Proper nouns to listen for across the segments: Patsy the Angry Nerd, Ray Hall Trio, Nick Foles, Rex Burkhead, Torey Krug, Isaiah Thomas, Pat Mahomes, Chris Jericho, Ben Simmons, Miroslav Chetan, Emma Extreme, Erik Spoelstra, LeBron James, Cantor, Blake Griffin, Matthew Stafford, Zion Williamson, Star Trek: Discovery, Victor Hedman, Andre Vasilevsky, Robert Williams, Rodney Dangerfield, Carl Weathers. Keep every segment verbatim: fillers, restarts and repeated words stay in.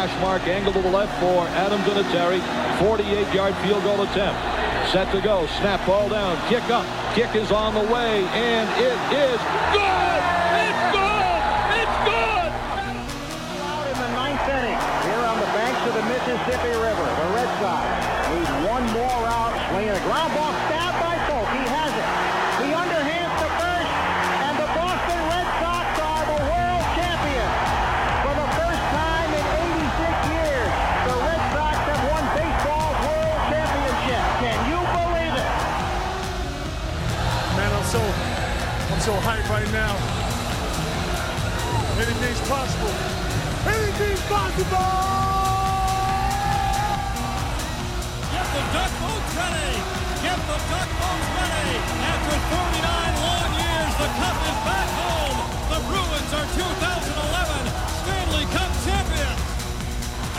Nash mark, angle to the left for Adams and Terry. forty-eight yard field goal attempt. Set to go. Snap, ball down. Kick up. Kick is on the way, and it is good! It's good! It's good! Out in the ninth inning, here on the banks of the Mississippi River, the Red Sox lead one more out, swinging a ground ball, stabbed by Folk. He has it. He underhands the first, and the Boston Red Sox are the world champions. For the first time in eighty-six years, the Red Sox have won baseball's world championship. Can you believe it? Man, I'm so, I'm so hyped right now. Anything's possible. Anything's possible! Get the Duck Boats ready! Get the Duck Boats ready! After thirty-nine long years, the Cup is back home! The Bruins are two thousand eleven Stanley Cup champions!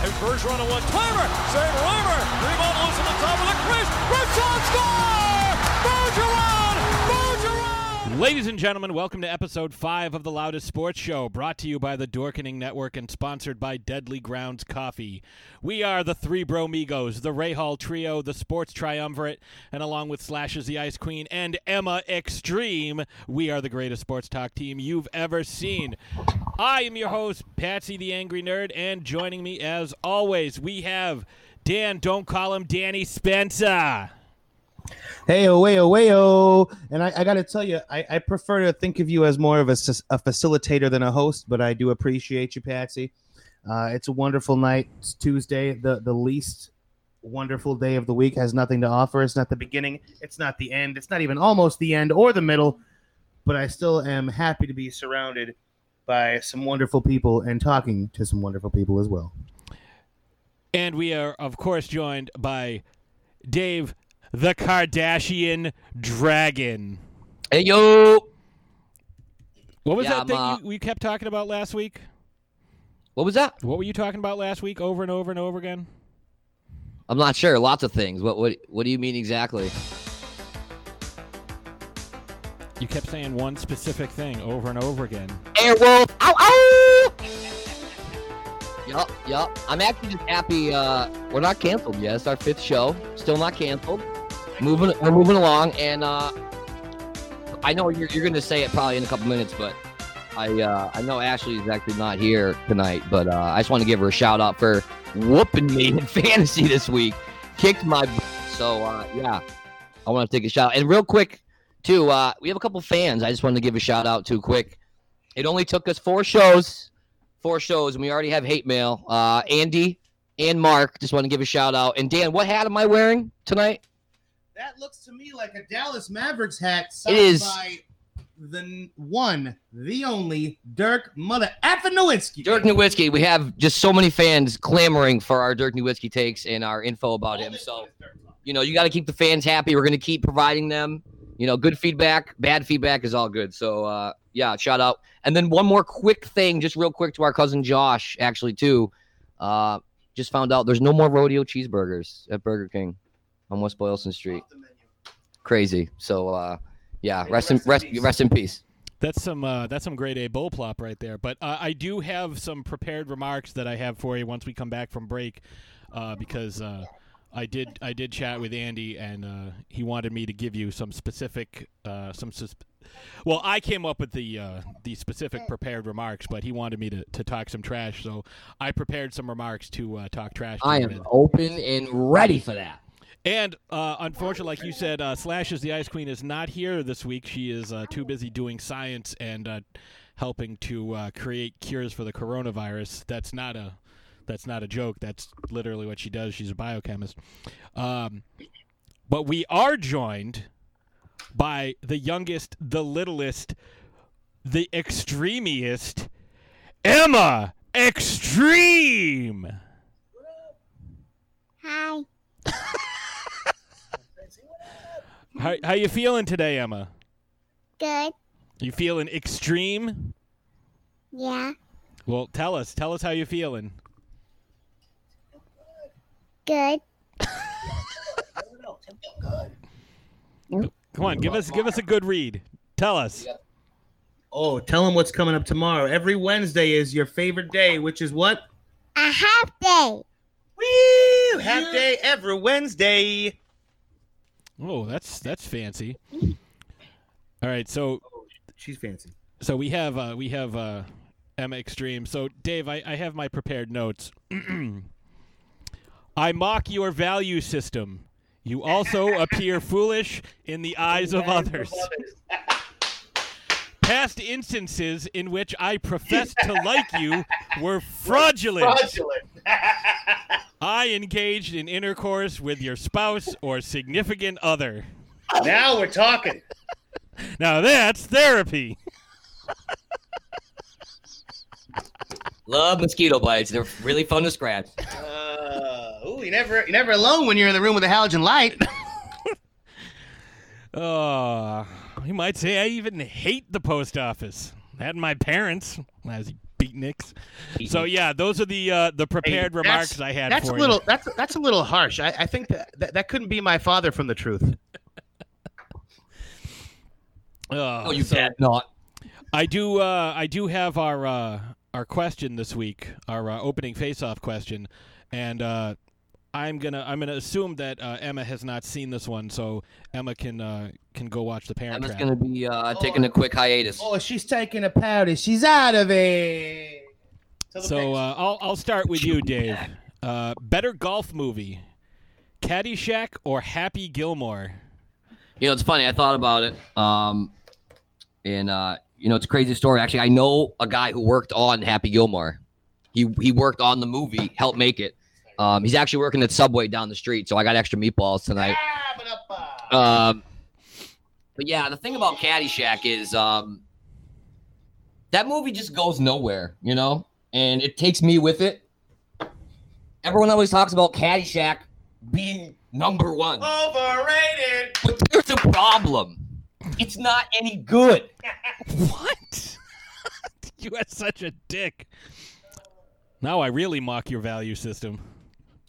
And Bergeron on one-timer! Save Reimer! Rebound loose on the top of the crease! Richon score! Bergeron! Bergeron! Ladies and gentlemen, welcome to episode five of the Loudest Sports Show, brought to you by the Dorkening Network and sponsored by Deadly Grounds Coffee. We are the Three Bro Migos, the Ray Hall Trio, the Sports Triumvirate, and along with Slashes the Ice Queen and Emma Extreme, we are the greatest sports talk team you've ever seen. I am your host, Patsy the Angry Nerd, and joining me as always, we have Dan, don't call him Danny Spencer. Hey, oh, hey, oh, hey, oh. And I, I got to tell you, I, I prefer to think of you as more of a, a facilitator than a host, but I do appreciate you, Patsy. Uh, it's a wonderful night. It's Tuesday, the, the least wonderful day of the week, has nothing to offer. It's not the beginning. It's not the end. It's not even almost the end or the middle, but I still am happy to be surrounded by some wonderful people and talking to some wonderful people as well. And we are, of course, joined by Dave The Kardashian Dragon. Hey, yo. What was yeah, that I'm, thing uh... you, we kept talking about last week? What was that? What were you talking about last week over and over and over again? I'm not sure. Lots of things. What What, what do you mean exactly? You kept saying one specific thing over and over again. Airwolf! Ow, ow! Yup, yup. I'm actually just happy uh, we're not canceled yet. It's our fifth show. Still not canceled. Moving, We're moving along, and uh, I know you're, you're going to say it probably in a couple minutes, but I uh, I know Ashley's actually not here tonight, but uh, I just want to give her a shout out for whooping me in fantasy this week. Kicked my butt. So, uh, yeah, I want to take a shout out. And real quick, too, uh, we have a couple fans I just wanted to give a shout out to quick. It only took us four shows, four shows, and we already have hate mail. Uh, Andy and Mark, just want to give a shout out. And Dan, what hat am I wearing tonight? That looks to me like a Dallas Mavericks hat. It is. By- The one, the only, Dirk Mother Effin' Nowitzki. Dirk Nowitzki. We have just so many fans clamoring for our Dirk Nowitzki takes and our info about him. So, you know, you got to keep the fans happy. We're going to keep providing them, you know, good feedback. Bad feedback is all good. So, uh, yeah, shout out. And then one more quick thing, just real quick, to our cousin Josh, actually, too. Uh, just found out there's no more rodeo cheeseburgers at Burger King on West Boylston Street. Crazy. So, uh, yeah, hey, rest, rest in rest peace. rest in peace. That's some uh, that's some grade A bull plop right there. But uh, I do have some prepared remarks that I have for you once we come back from break, uh, because uh, I did I did chat with Andy and uh, he wanted me to give you some specific uh, some. Sus- well, I came up with the uh, the specific prepared remarks, but he wanted me to, to talk some trash, so I prepared some remarks to uh, talk trash. I am minute. open and ready for that. And, uh, unfortunately, like you said, uh, Slashes the Ice Queen is not here this week. She is uh, too busy doing science and uh, helping to uh, create cures for the coronavirus. That's not a that's not a joke. That's literally what she does. She's a biochemist. Um, but we are joined by the youngest, the littlest, the extremiest, Emma Extreme. Hi. How how you feeling today, Emma? Good. You feeling extreme? Yeah. Well, tell us. Tell us how you feeling. Good. Good. Come on, give us give us a good read. Tell us. Oh, tell them what's coming up tomorrow. Every Wednesday is your favorite day, which is what? a half day. Woo! Half day every Wednesday. Oh, that's that's fancy. All right, so she's fancy. So we have uh, we have uh, Emma Extreme. So Dave, I, I have my prepared notes. I mock your value system. You also appear foolish in the eyes of others. Past instances in which I professed to like you were fraudulent. Fraudulent. I engaged in intercourse with your spouse or significant other. Now we're talking. Now that's therapy. Love mosquito bites. They're really fun to scratch. Uh, ooh, you're never, you're never alone when you're in the room with a halogen light. Oh, you might say I even hate the post office. I had my parents when I was beatniks. So yeah, those are the uh, the prepared hey, remarks I had. That's for a little. You. That's that's a little harsh. I, I think that, that that couldn't be my father from the truth. Oh, oh, you so dad not. I do. Uh, I do have our uh, our question this week. Our uh, opening face-off question, and uh, I'm gonna I'm gonna assume that uh, Emma has not seen this one, so Emma can uh, can go watch the Parent Trap. Emma's gonna be uh, taking oh, a quick hiatus. Oh, she's taking a powder. She's out of it. So uh, I'll I'll start with you, Dave. Uh, better golf movie, Caddyshack or Happy Gilmore? You know, it's funny. I thought about it. Um, and, uh, you know, it's a crazy story. Actually, I know a guy who worked on Happy Gilmore. He he worked on the movie, helped make it. Um, he's actually working at Subway down the street, so I got extra meatballs tonight. Um, but, yeah, the thing about Caddyshack is um, that movie just goes nowhere, you know, and it takes me with it. Everyone always talks about Caddyshack being number one. Overrated. But there's a problem. It's not any good. What? You are such a dick. Now I really mock your value system.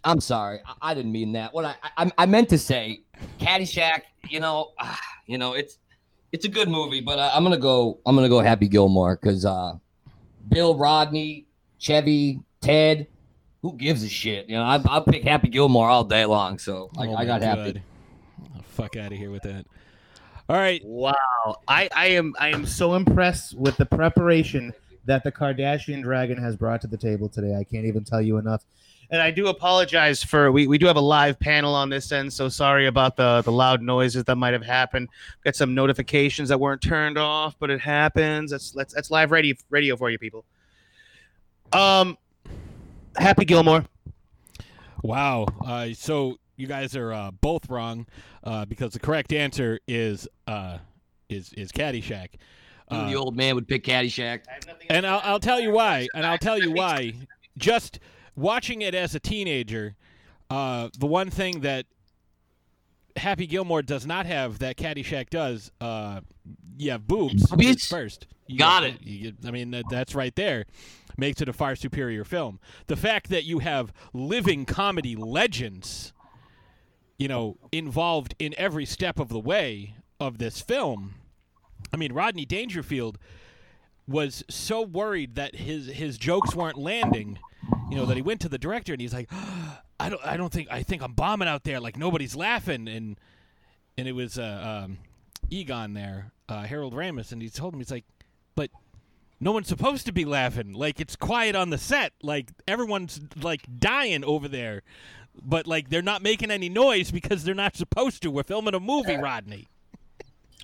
I'm sorry. I, I didn't mean that. What I, I I meant to say, Caddyshack. You know, uh, you know, it's it's a good movie, but uh, I'm gonna go. I'm gonna go Happy Gilmore because uh, Bill Rodney, Chevy, Ted. Who gives a shit? You know, I, I'll pick Happy Gilmore all day long. So I, oh I got God. Happy. Oh, fuck out of here with that. All right. Wow. I, I am I am so impressed with the preparation that the Kardashian Dragon has brought to the table today. I can't even tell you enough. And I do apologize for we, we do have a live panel on this end, so sorry about the, the loud noises that might have happened. Got some notifications that weren't turned off, but it happens. That's that's that's live radio radio for you people. Um Happy Gilmore. Wow. Uh, so you guys are uh, both wrong uh, because the correct answer is uh, is is Caddyshack. Uh, the old man would pick Caddyshack. And I'll, I'll tell you why. And I'll tell you why. Just watching it as a teenager, uh, the one thing that Happy Gilmore does not have that Caddyshack does, uh, you have boobs first. You Got have, it. You, I mean, that, that's right there. Makes it a far superior film. The fact that you have living comedy legends, you know, involved in every step of the way of this film. I mean, Rodney Dangerfield was so worried that his his jokes weren't landing, you know, that he went to the director and he's like, oh, I don't I don't think I think I'm bombing out there, like nobody's laughing, and and it was uh, um, Egon there, uh, Harold Ramis, and he told him, he's like, but no one's supposed to be laughing. Like, it's quiet on the set. Like, everyone's, like, dying over there. But, like, they're not making any noise because they're not supposed to. We're filming a movie, Rodney.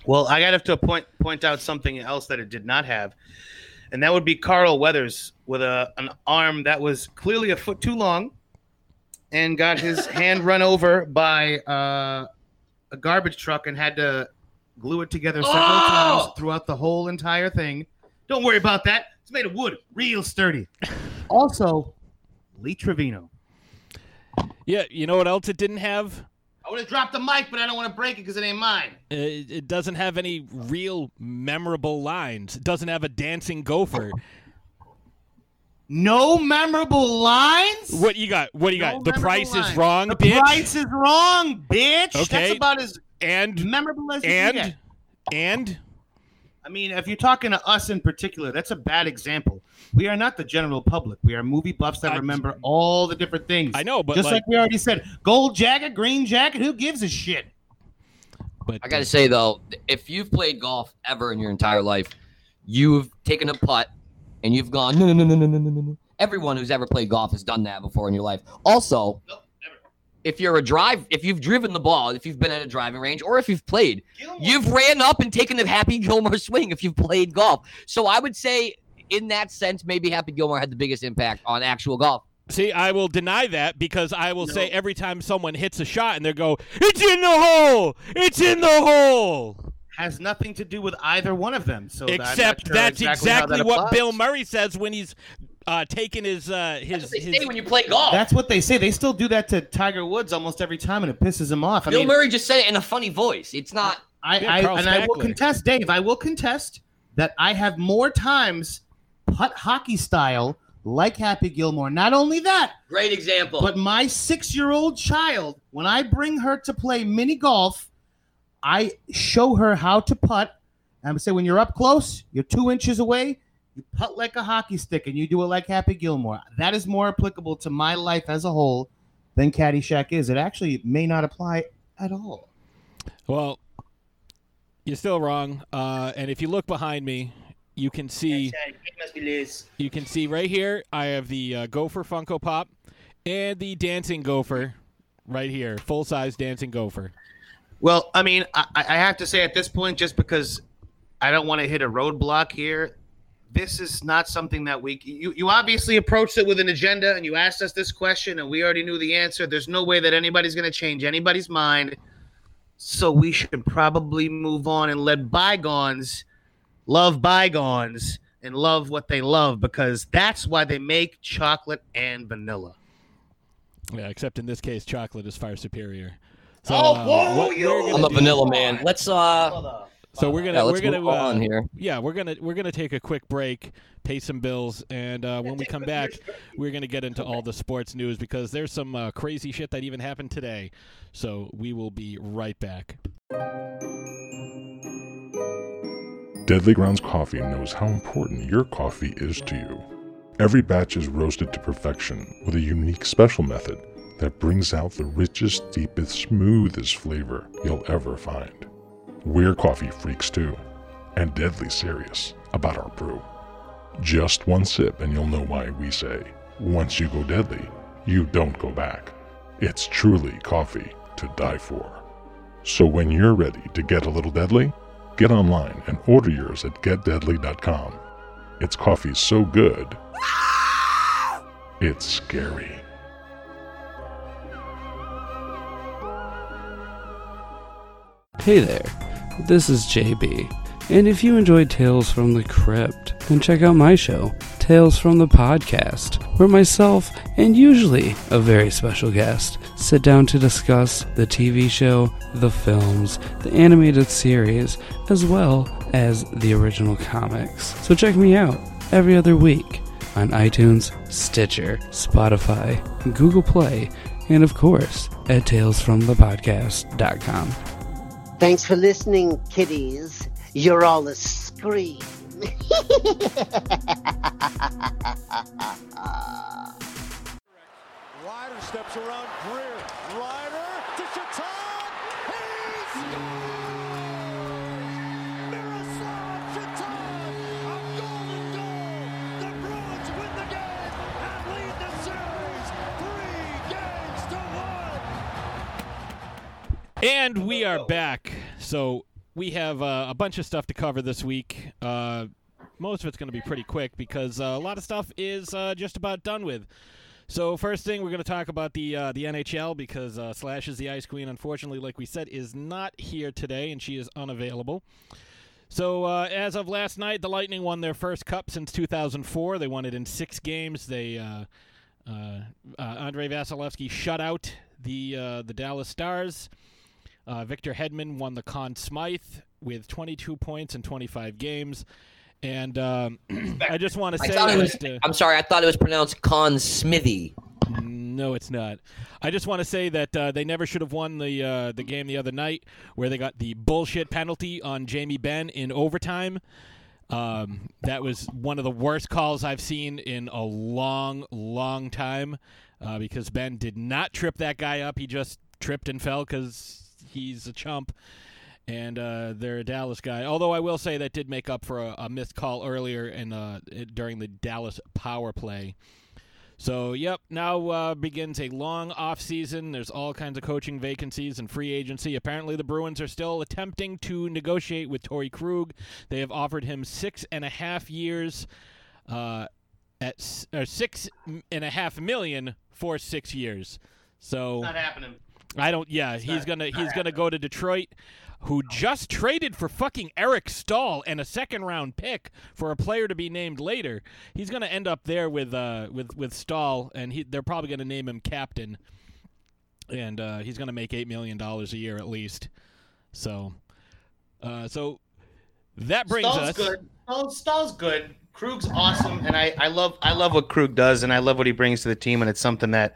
Well, I got to point, point out something else that it did not have. And that would be Carl Weathers with a an arm that was clearly a foot too long and got his hand run over by uh, a garbage truck and had to glue it together several oh! times throughout the whole entire thing. Don't worry about that. It's made of wood. Real sturdy. Also, Lee Trevino. Yeah, you know what else it didn't have? I would have dropped the mic, but I don't want to break it because it ain't mine. It, it doesn't have any real memorable lines. It doesn't have a dancing gopher. No memorable lines? What you got? What do you no got? The price lines. is wrong, the bitch? The price is wrong, bitch. Okay. That's about as and, memorable as you and, get. And... I mean, if you're talking to us in particular, that's a bad example. We are not the general public. We are movie buffs that I, remember all the different things. I know, but just like, like we already said, gold jacket, green jacket, who gives a shit? But I got to say, though, if you've played golf ever in your entire life, you've taken a putt and you've gone, no, no, no, no, no, no, no, no. Everyone who's ever played golf has done that before in your life. Also, nope, never. If you're a drive, if you've driven the ball, if you've been at a driving range, or if you've played, Gilmore. You've ran up and taken the Happy Gilmore swing if you've played golf. So I would say, in that sense, maybe Happy Gilmore had the biggest impact on actual golf. See, I will deny that because I will no. say every time someone hits a shot and they go, it's in the hole! It's in the hole! Has nothing to do with either one of them. So Except sure that's exactly, exactly that what Bill Murray says when he's uh, taking his... Uh, his that's what they his, say when you play golf. That's what they say. They still do that to Tiger Woods almost every time, and it pisses him off. I Bill mean, Murray just said it in a funny voice. It's not... I, I, I And Stackler. I will contest, Dave, I will contest that I have more times putt hockey style like Happy Gilmore. Not only that, great example, but my six-year-old child, when I bring her to play mini golf, I show her how to putt. And I say, when you're up close, you're two inches away, you putt like a hockey stick, and you do it like Happy Gilmore. That is more applicable to my life as a whole than Caddyshack is. It actually may not apply at all. Well, you're still wrong. Uh, and if you look behind me, you can see, you can see right here, I have the uh, Gopher Funko Pop and the Dancing Gopher right here, full-size Dancing Gopher. Well, I mean, I, I have to say at this point, just because I don't want to hit a roadblock here, this is not something that we – you you obviously approached it with an agenda, and you asked us this question, and we already knew the answer. There's no way that anybody's going to change anybody's mind, so we should probably move on and let bygones – love bygones and love what they love, because that's why they make chocolate and vanilla. Yeah, except in this case, chocolate is far superior. So, oh, uh, whoa, yo. I'm a vanilla man. Let's uh. So we're gonna yeah, we're gonna uh, on here. Yeah, we're gonna we're gonna take a quick break, pay some bills, and uh, when we come back, we're gonna get into all the sports news because there's some uh, crazy shit that even happened today. So we will be right back. Deadly Grounds Coffee knows how important your coffee is to you. Every batch is roasted to perfection with a unique special method that brings out the richest, deepest, smoothest flavor you'll ever find. We're coffee freaks too, and deadly serious about our brew. Just one sip and you'll know why we say, once you go deadly, you don't go back. It's truly coffee to die for. So when you're ready to get a little deadly, get online and order yours at get deadly dot com. It's coffee so good, it's scary. Hey there, this is J B. And if you enjoyed Tales from the Crypt, then check out my show, Tales from the Podcast, where myself, and usually a very special guest, sit down to discuss the T V show, the films, the animated series, as well as the original comics. So check me out every other week on iTunes, Stitcher, Spotify, Google Play, and of course, at tales from the podcast dot com. Thanks for listening, kiddies. You're all a scream. Ryder steps around Greer. Ryder to Chetan. He scores! Miroslav Chetan. A golden goal. The Bruins win the game and lead the series three games to one. And we are back. So... we have uh, a bunch of stuff to cover this week. Uh, most of it's going to be pretty quick because uh, a lot of stuff is uh, just about done with. So first thing, we're going to talk about the uh, the N H L because uh, Slashes the Ice Queen, unfortunately, like we said, is not here today, and she is unavailable. So uh, as of last night, the Lightning won their first cup since two thousand four. They won it in six games. They uh, uh, uh, Andre Vasilevsky shut out the uh, the Dallas Stars. Uh, Victor Hedman won the Conn Smythe with twenty-two points in twenty-five games. And um, I just want to say... Was, uh, I'm sorry, I thought it was pronounced Conn Smithy. No, it's not. I just want to say that uh, they never should have won the uh, the game the other night where they got the bullshit penalty on Jamie Benn in overtime. Um, that was one of the worst calls I've seen in a long, long time uh, because Ben did not trip that guy up. He just tripped and fell because he's a chump. And uh, they're a Dallas guy. Although I will say that did make up for a, a missed call earlier in uh, during the Dallas power play. So, yep, now uh, begins a long offseason. There's all kinds of coaching vacancies and free agency. Apparently the Bruins are still attempting to negotiate with Torey Krug. They have offered him six and a half years uh, at or six and a half million for six years. So it's not happening. I don't. Yeah, it's he's not, gonna he's happening. gonna go to Detroit. Who just traded for fucking Eric Staal and a second-round pick for a player to be named later. He's going to end up there with uh, with with Staal, and he, they're probably going to name him captain. And uh, he's going to make eight million dollars a year at least. So uh, so that brings Stahl's us... Good. Stahl, Stahl's good. Krug's awesome, and I, I love I love what Krug does, and I love what he brings to the team, and it's something that...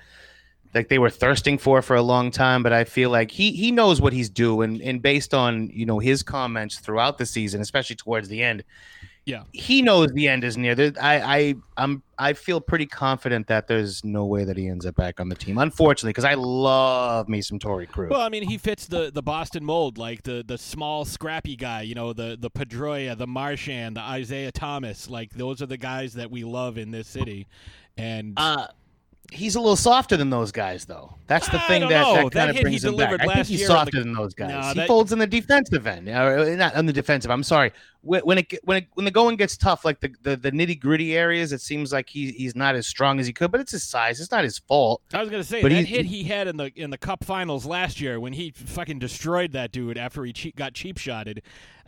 like they were thirsting for for a long time, but I feel like he he knows what he's doing, and based on, you know, his comments throughout the season, especially towards the end, yeah, he knows the end is near. There, I I I'm I feel pretty confident that there's no way that he ends up back on the team, unfortunately, because I love me some Torey Krug. Well, I mean, he fits the, the Boston mold, like the the small, scrappy guy, you know, the the Pedroia, the Marchand, the Isaiah Thomas, like those are the guys that we love in this city, and. Uh, He's a little softer than those guys, though. That's the thing that, that kind that of brings him back. I think he's softer the... than those guys. No, he that... folds in the defensive end. Uh, not on the defensive. I'm sorry. When it when it, when the going gets tough, like the, the, the nitty gritty areas, it seems like he he's not as strong as he could. But it's his size. It's not his fault. I was gonna say but that hit he had in the in the Cup Finals last year when he fucking destroyed that dude after he che- got cheap shotted.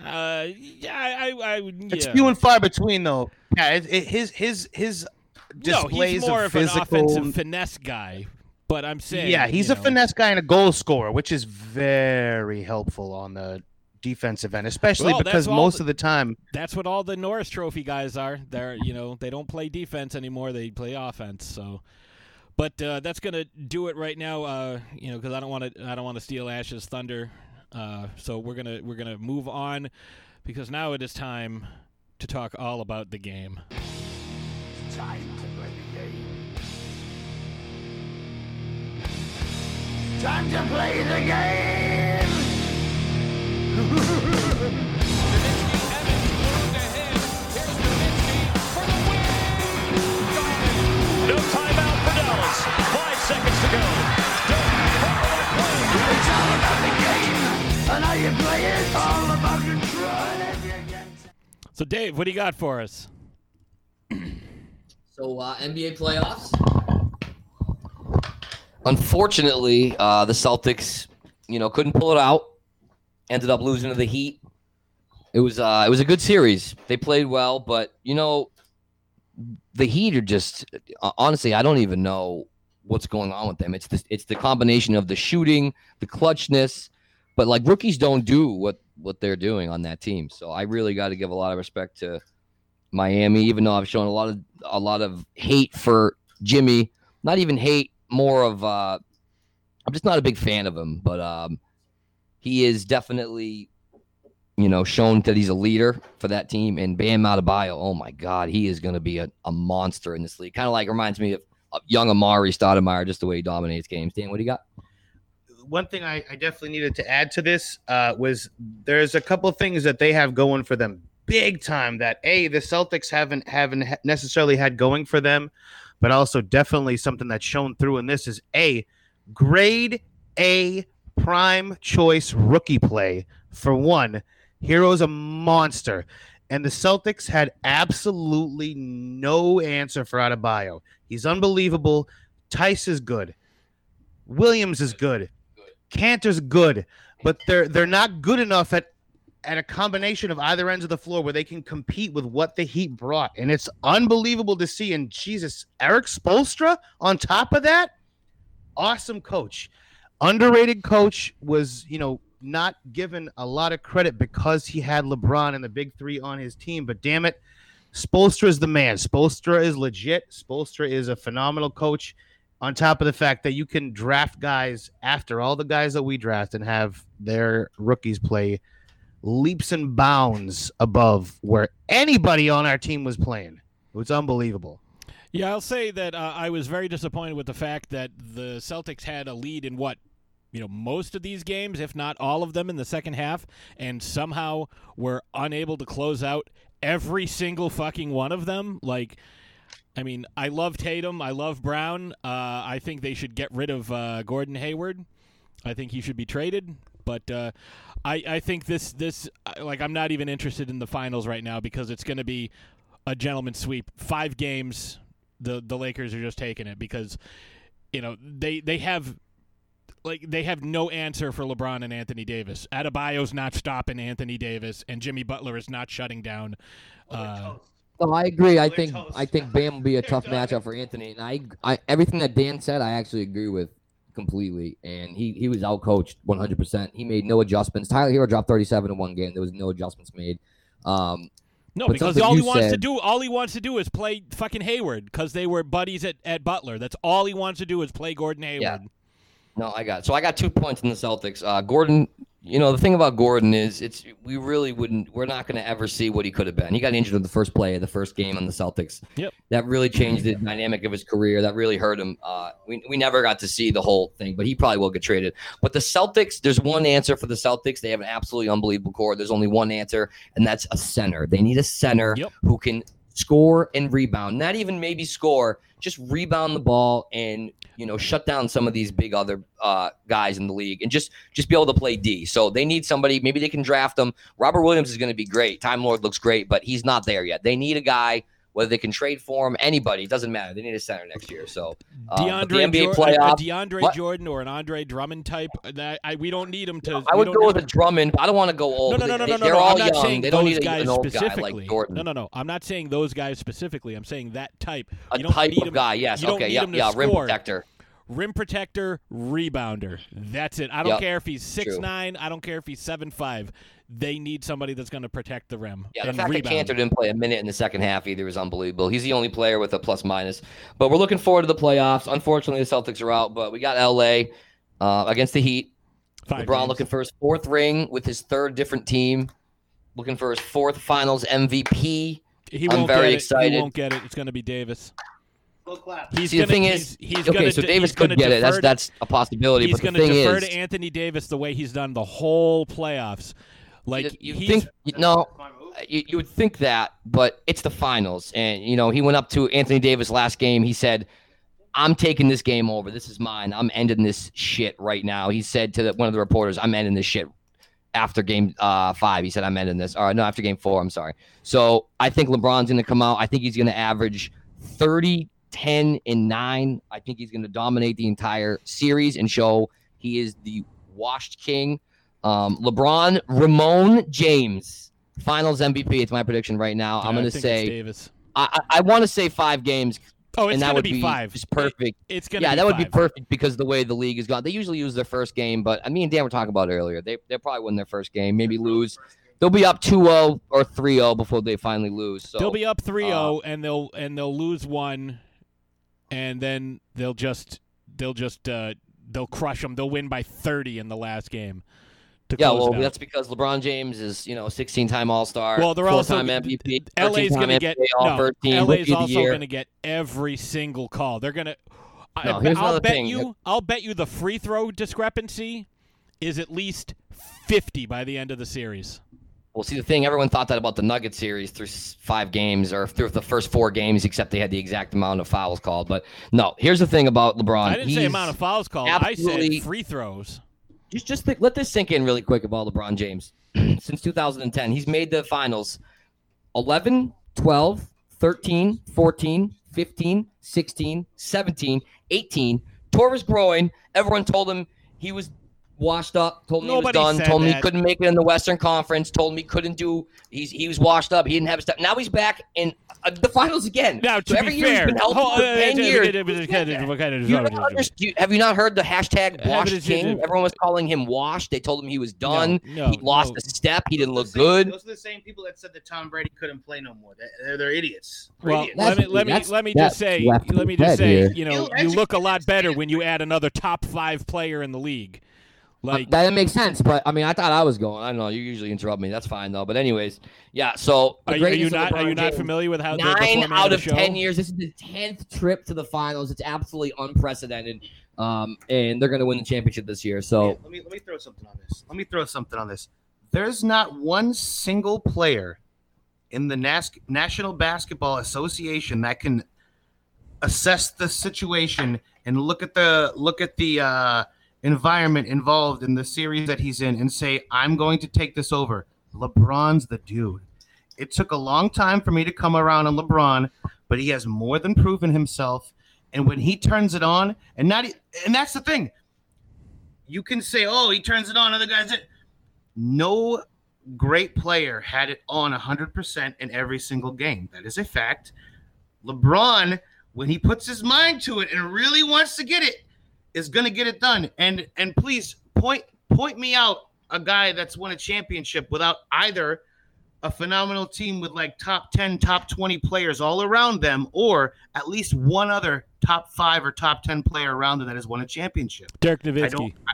Uh, yeah, I, I, I yeah. It's few and far between, though. Yeah, it, it, his his his. No, he's more of, physical... of an offensive finesse guy, but I'm saying... Yeah, he's a know. finesse guy and a goal scorer, which is very helpful on the defensive end, especially well, because most the, of the time... That's what all the Norris Trophy guys are. They're, you know, they don't play defense anymore. They play offense, so... But uh, that's going to do it right now, uh, you know, because I don't want to I don't want to steal Ash's thunder. Uh, so we're going to we're going to move on, because now it is time to talk all about the game. It's time to play the game. Time to play the game. Nowitzki, Evans, throws to him. Here's Nowitzki for the win. No timeout for Dallas. Five seconds to go. Don't follow that play. It's all about the game, and how you play it. It's all about control. So, Dave, what do you got for us? So, uh, N B A playoffs. Unfortunately, uh, the Celtics, you know, couldn't pull it out. Ended up losing to the Heat. It was uh, it was a good series. They played well, but, you know, the Heat are just uh, honestly, I don't even know what's going on with them. It's the, it's the combination of the shooting, the clutchness, but like rookies don't do what, what they're doing on that team. So I really got to give a lot of respect to Miami, even though I've shown a lot of a lot of hate for Jimmy, not even hate, more of uh, I'm just not a big fan of him, but um, he is definitely, you know, shown that he's a leader for that team. And Bam Adebayo, oh my God, he is going to be a, a monster in this league. Kind of like reminds me of, of young Amari Stoudemire, just the way he dominates games. Dan, what do you got? One thing I, I definitely needed to add to this uh, was there's a couple of things that they have going for them. Big time that a the Celtics haven't haven't necessarily had going for them, but also definitely something that's shown through in this is a grade A prime choice rookie play. For one, Hero's a monster, and the Celtics had absolutely no answer for Adebayo. He's unbelievable. Tice is good. Williams is good. Cantor's good, but they're they're not good enough at. at a combination of either ends of the floor where they can compete with what the Heat brought. And it's unbelievable to see. And Jesus, Erik Spoelstra on top of that, awesome coach. Underrated coach, was, you know, not given a lot of credit because he had LeBron and the big three on his team. But damn it, Spoelstra is the man. Spoelstra is legit. Spoelstra is a phenomenal coach. on top of the fact that you can draft guys after all the guys that we draft and have their rookies play leaps and bounds above where anybody on our team was playing. It was unbelievable. Yeah, I'll say that uh, I was very disappointed with the fact that the Celtics had a lead in what, you know, most of these games, if not all of them in the second half, and somehow were unable to close out every single fucking one of them. Like, I mean, I love Tatum. I love Brown. Uh, I think they should get rid of uh, Gordon Hayward. I think he should be traded. But uh, I, I think this, this, like, I'm not even interested in the finals right now because it's going to be a gentleman's sweep. Five games, the, the Lakers are just taking it because, you know, they, they have... Like, they have no answer for LeBron and Anthony Davis. Adebayo's not stopping Anthony Davis, and Jimmy Butler is not shutting down. Oh, uh, no, I agree. I think toast. I think Bam will be a tough matchup for Anthony. And I, I, everything that Dan said, I actually agree with completely. And he, he was outcoached one hundred percent. He made no adjustments. Tyler Hero dropped thirty-seven in one game. There was no adjustments made. Um, no, because all he said, wants to do, all he wants to do, is play fucking Hayward because they were buddies at, at Butler. That's all he wants to do is play Gordon Hayward. Yeah. No, I got it. So I got two points in the Celtics. Uh, Gordon, you know, the thing about Gordon is it's we really wouldn't, we're not going to ever see what he could have been. He got injured in the first play of the first game on the Celtics. Yep. That really changed the dynamic of his career. That really hurt him. Uh, we, we never got to see the whole thing, but he probably will get traded. But the Celtics, there's one answer for the Celtics. They have an absolutely unbelievable core. There's only one answer, and that's a center. They need a center yep. who can score and rebound. Not even maybe score, just rebound the ball and, you know, shut down some of these big other uh, guys in the league and just just be able to play D. So they need somebody. Maybe they can draft them. Robert Williams is going to be great. Time Lord looks great, but he's not there yet. They need a guy, whether they can trade for him, anybody. It doesn't matter. They need a center next year. So uh, DeAndre, the N B A playoff, a DeAndre what? Jordan or an Andre Drummond type, that I, we don't need him to. No, I would go with a Drummond. I don't want to go old. No, no, no, no, no. They're no, all I'm not young. They don't need guys an old guy like Jordan. No, no, no. I'm not saying those guys specifically. I'm saying that type. You a don't type need of him. Guy, yes. You okay, yeah, yeah. Rim protector. Rim protector, rebounder. That's it. I don't yep. care if he's six nine. I don't care if he's seven five. They need somebody that's going to protect the rim. Yeah, the fact rebound. that Cantor didn't play a minute in the second half either is unbelievable. He's the only player with a plus-minus. But we're looking forward to the playoffs. Unfortunately, the Celtics are out, but we got L A uh, against the Heat. Five LeBron games. Looking for his fourth ring with his third different team. Looking for his fourth finals M V P. He I'm won't very get it. excited. He won't get it. It's going to be Davis. He's See, gonna, the thing is, he's, he's okay, gonna, so Davis could get it. That's, that's a possibility. He's going to defer is, to Anthony Davis the way he's done the whole playoffs. Like you think, no, you, you would think that, but it's the finals, and you know he went up to Anthony Davis last game. He said, "I'm taking this game over. This is mine. I'm ending this shit right now." He said to the, one of the reporters, "I'm ending this shit." After game uh, five, he said, "I'm ending this." Or no, after game four, I'm sorry. So I think LeBron's going to come out. I think he's going to average thirty, ten, and nine. I think he's going to dominate the entire series and show he is the washed king. Um, LeBron, Ramon James, finals M V P. It's my prediction right now. Yeah, I'm going to say Davis. I, I, I want to say five games. Oh, it's going to be, be five. Just perfect. It, it's going to yeah, be that five. Would be perfect because of the way the league is gone. They usually lose their first game, but uh, me and Dan were talking about it earlier. They they probably win their first game, maybe lose. They'll be up two oh or three oh before they finally lose. So, they'll be up three oh uh, and they'll and they'll lose one, and then they'll just they'll just uh, they'll crush them. They'll win by thirty in the last game. Yeah, well, that's because LeBron James is, you know, sixteen-time All-Star, well, they're also four-time M V P, L A's going to get no, L A's also going to get every single call. They're going to. No, here's another thing. You, I'll bet you the free throw discrepancy is at least fifty by the end of the series. Well, see, the thing, everyone thought that about the Nuggets series through five games or through the first four games, except they had the exact amount of fouls called. But no, here's the thing about LeBron. I didn't He's say amount of fouls called. I said free throws. Just, just think, let this sink in really quick about LeBron James. Since two thousand ten, he's made the finals eleven, twelve, thirteen, fourteen, fifteen, sixteen, seventeen, eighteen. Tore his groin. Everyone told him he was washed up, told me Nobody he was done, told me that. he couldn't make it in the Western Conference, told me couldn't do he's he was washed up, he didn't have a step. Now he's back in uh, the finals again. Now, to so every be year fair, he's been healthy oh, for uh, ten uh, years. Uh, kind of, what kind of you under, you, have you not heard the hashtag Wash uh, King? It, it, Everyone was calling him washed. They told him he was done. No, no, he lost no. a step. He didn't look those good. Same, those are the same people that said that Tom Brady couldn't play no more. They're, they're idiots. They're well, idiots. let me let me let me just say let me just say you know you look a lot better when you add another top five player in the league. Like, that makes sense, but I mean, I thought I was going. I don't know. You usually interrupt me. That's fine though. But anyways, yeah. So are, are you not? Are you not familiar with how nine out of ten years? This is the tenth trip to the finals. It's absolutely unprecedented, um, and they're going to win the championship this year. So yeah, let me let me throw something on this. Let me throw something on this. There's not one single player in the Nas- National Basketball Association that can assess the situation and look at the look at the. Uh, environment involved in the series that he's in and say, I'm going to take this over. LeBron's the dude. It took a long time for me to come around on LeBron, but he has more than proven himself. And when he turns it on, and not, and that's the thing. You can say, oh, he turns it on, other guys. It. No great player had it on one hundred percent in every single game. That is a fact. LeBron, when he puts his mind to it and really wants to get it, is going to get it done. And and please point point me out a guy that's won a championship without either a phenomenal team with like top ten, top twenty players all around them, or at least one other top five or top ten player around them that has won a championship. Dirk Nowitzki. I I,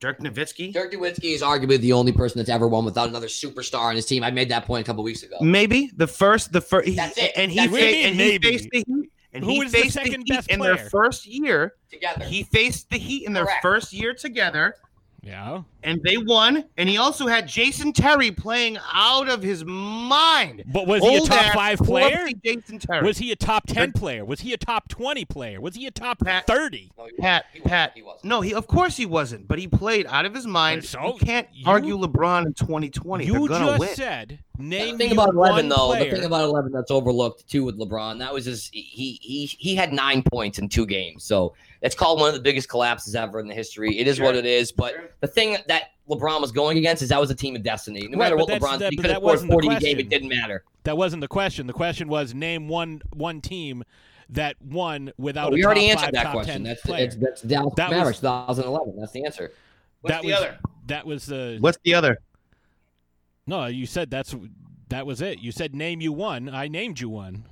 Dirk Nowitzki? Dirk Nowitzki is arguably the only person that's ever won without another superstar on his team. I made that point a couple weeks ago. Maybe. The first. the first. That's he, it. And he, that's fa- and he faced the Heat. And Who he is faced the second the Heat best in player? Their first year together. He faced the Heat in their Correct. first year together. Yeah. And they won. And he also had Jason Terry playing out of his mind. But was Old he a top five player? Jason Terry. Was he a top ten player? Was he a top twenty player? Was he a top thirty? Pat, no, Pat, he Pat. He wasn't. No, he of course he wasn't. But he played out of his mind. So you can't you, argue LeBron in twenty twenty. You They're just win. said. Name the thing about eleven, though, player. the thing about eleven that's overlooked too with LeBron, that was his. He he he had nine points in two games, so it's called one of the biggest collapses ever in the history. It is sure. what it is, but sure. the thing that LeBron was going against is that was a team of destiny. No right, matter what LeBron did, he could have scored forty a game. It didn't matter. That wasn't the question. The question was name one one team that won without. Oh, we a already top answered five, that question. That's it's, that's Dallas that Mavericks, twenty eleven. That's the answer. What's that the was, other? That was the. What's the other? No, you said that's that was it. You said name you one. I named you one.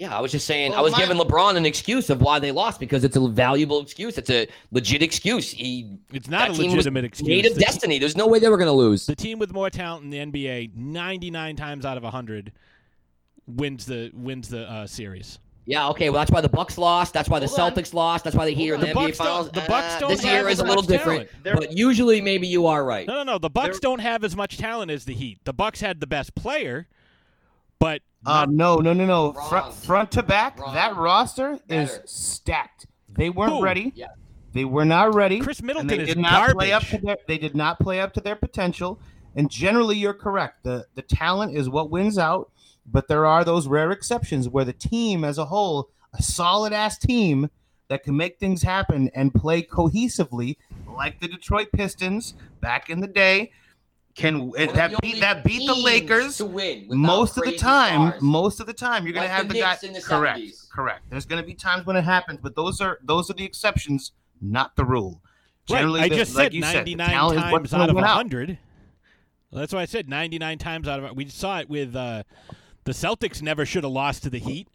Yeah, I was just saying well, I was my, giving LeBron an excuse of why they lost because it's a valuable excuse. It's a legit excuse. He it's not a legitimate excuse. Native destiny. There's no way they were going to lose. The team with more talent in the N B A, ninety-nine times out of one hundred, wins the wins the uh, series. Yeah, okay. Well, that's why the Bucks lost. That's why the Hold Celtics on. lost. That's why the Heat are in the, the N B A Finals. The Bucks don't uh, this year is a little different, but usually maybe you are right. No, no, no. The Bucks They're... don't have as much talent as the Heat. The Bucks had the best player, but uh, no, no, no, no. Front, front to back, Wrong. that roster is Better. stacked. They weren't Who? ready. Yeah. They were not ready. Chris Middleton they is did not garbage. Play up to their, they did not play up to their potential. And generally, you're correct. The the talent is what wins out. But there are those rare exceptions where the team as a whole, a solid-ass team that can make things happen and play cohesively, like the Detroit Pistons back in the day, can that beat that beat the Lakers most of the time. Stars. Most of the time, you're like going to have the, the guy. Correct, seventies. correct. There's going to be times when it happens, but those are those are the exceptions, not the rule. Generally, right. I just like said ninety-nine said, times out of one hundred. Out. That's why I said ninety-nine times out of. We saw it with. Uh, The Celtics never should have lost to the Heat.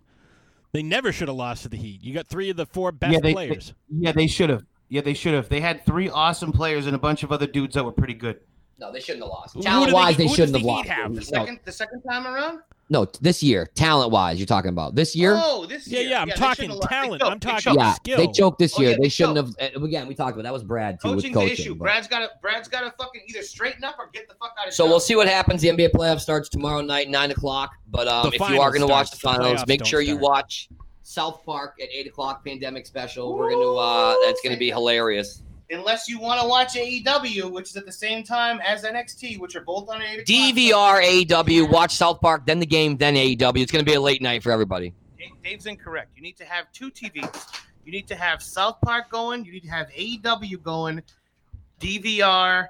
They never should have lost to the Heat. You got three of the four best yeah, they, players. They, yeah, they should have. Yeah, they should have. They had three awesome players and a bunch of other dudes that were pretty good. No, they shouldn't have lost. Talent-wise, they, they shouldn't have the lost. Have? The, second, no. the second time around? No, this year. Talent-wise, you're talking about. This year? Oh, this year. Yeah, yeah, I'm yeah, talking talent. I'm talking yeah, skill. They choked this year. Oh, yeah, they, they shouldn't have. Again, we talked about that. Was Brad, too, Coaching's with coaching. The issue. But. Brad's got to Brad's got to fucking either straighten up or get the fuck out of here. So job. We'll see what happens. The N B A playoff starts tomorrow night, nine o'clock. But um, if you are going to watch the finals, the make sure you start. watch South Park at eight o'clock, Pandemic Special. Woo! We're going to uh, – that's going to be hilarious. Unless you want to watch A E W, which is at the same time as N X T, which are both on eight o'clock. D V R A E W, watch South Park, then the game, then A E W. It's going to be a late night for everybody. Dave's incorrect. You need to have two T Vs. You need to have South Park going. You need to have A E W going, D V R,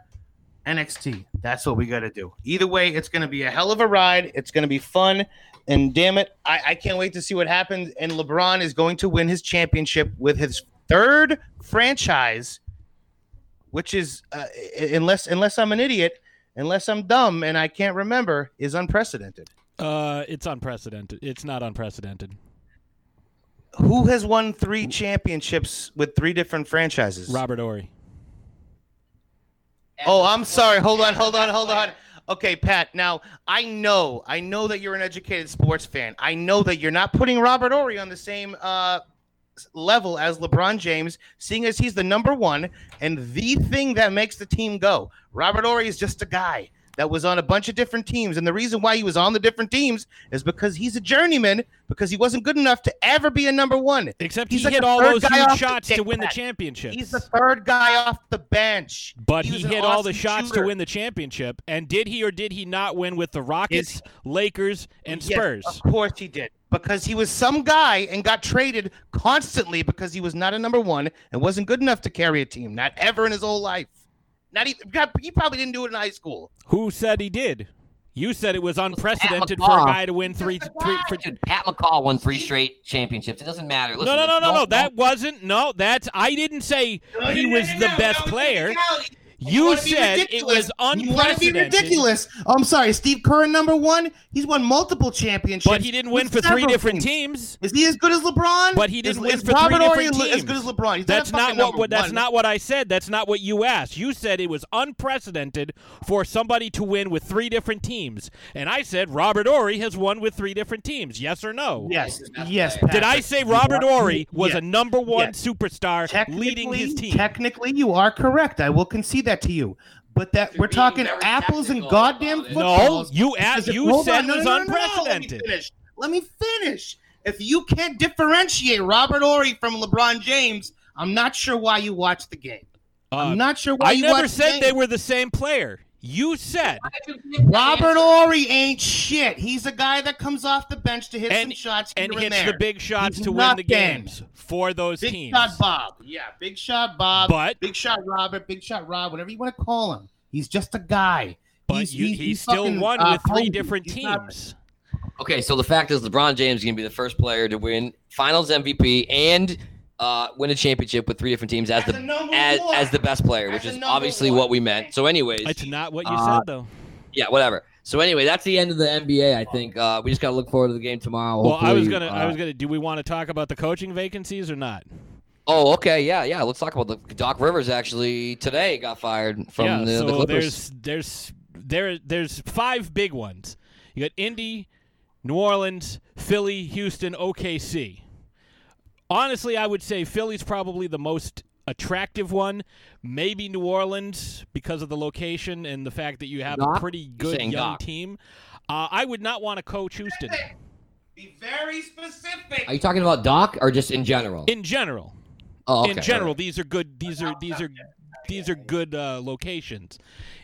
N X T. That's what we got to do. Either way, it's going to be a hell of a ride. It's going to be fun. And damn it, I, I can't wait to see what happens. And LeBron is going to win his championship with his third franchise, which is, uh, unless unless I'm an idiot, unless I'm dumb and I can't remember, is unprecedented. Uh, it's unprecedented. It's not unprecedented. Who has won three championships with three different franchises? Robert Horry. Oh, I'm sorry. Hold on, hold on, hold on. Okay, Pat. Now, I know, I know that you're an educated sports fan. I know that you're not putting Robert Horry on the same uh, level as LeBron James, seeing as he's the number one and the thing that makes the team go. Robert Horry is just a guy that was on a bunch of different teams. And the reason why he was on the different teams is because he's a journeyman, because he wasn't good enough to ever be a number one. Except he hit all those huge shots to win the championship. He's the third guy off the bench. But he hit all the shots to win the championship. And did he or did he not win with the Rockets, Lakers, and Spurs? Yes, of course he did. Because he was some guy and got traded constantly because he was not a number one and wasn't good enough to carry a team. Not ever in his whole life. Not even, God, he probably didn't do it in high school. Who said he did? You said it was unprecedented for a guy to win three. three for, Dude, Pat McCall won three straight championships. It doesn't matter. Listen, no, no, no, no, no. That wasn't. No, that's. I didn't say no, he was no, the no, best no, player. You, you said it was unprecedented. You want to be ridiculous. Oh, I'm sorry. Steve Kerr, number one, he's won multiple championships. But he didn't win for three different teams. teams. Is he as good as LeBron? But he didn't is, win is for Robert three different teams. As good as LeBron? He's that's not, not what, what that's not what I said. That's not what you asked. You said it was unprecedented for somebody to win with three different teams. And I said Robert Horry has won with three different teams. Yes or no? Yes. Yes. Pat, did I say Robert Horry was yes. a number one yes. superstar leading his team? Technically, you are correct. I will concede that to you, but that we're talking apples and goddamn footballs. No, you asked, you said it was unprecedented. Let me finish. If you can't differentiate Robert Horry from LeBron James, I'm not sure why you watch the game. Uh, I'm not sure why you watch the game. I never said they were the same player. You said Robert Horry ain't shit. He's a guy that comes off the bench to hit and, some shots here and, and hits there. The big shots He's to win the games for those big teams. Big shot Bob. Yeah, big shot Bob. But, big shot Robert, big shot Rob, whatever you want to call him. He's just a guy. But he's, you, he's, he's still fucking, won uh, with three hungry. different he's teams. Not... Okay, so the fact is LeBron James is going to be the first player to win Finals M V P and uh, win a championship with three different teams as, as the as, as the best player, as which is obviously one. what we meant. So anyways. It's not what you uh, said, though. Yeah, whatever. So anyway, that's the end of the N B A, I think. Uh, we just got to look forward to the game tomorrow. Well, Hopefully, I was going to uh, – I was gonna. do we want to talk about the coaching vacancies or not? Oh, okay, yeah, yeah. Let's talk about the – Doc Rivers actually today got fired from yeah, the, so the Clippers. There's, there's, there, there's five big ones. You got Indy, New Orleans, Philly, Houston, O K C. Honestly, I would say Philly's probably the most attractive one. Maybe New Orleans because of the location and the fact that you have Doc, a pretty good young Doc. team. Uh, I would not want to coach Houston. Be very specific. Are you talking about Doc or just in general? In general. Oh, okay. In general, right. these are good. These are these are these are good uh, locations.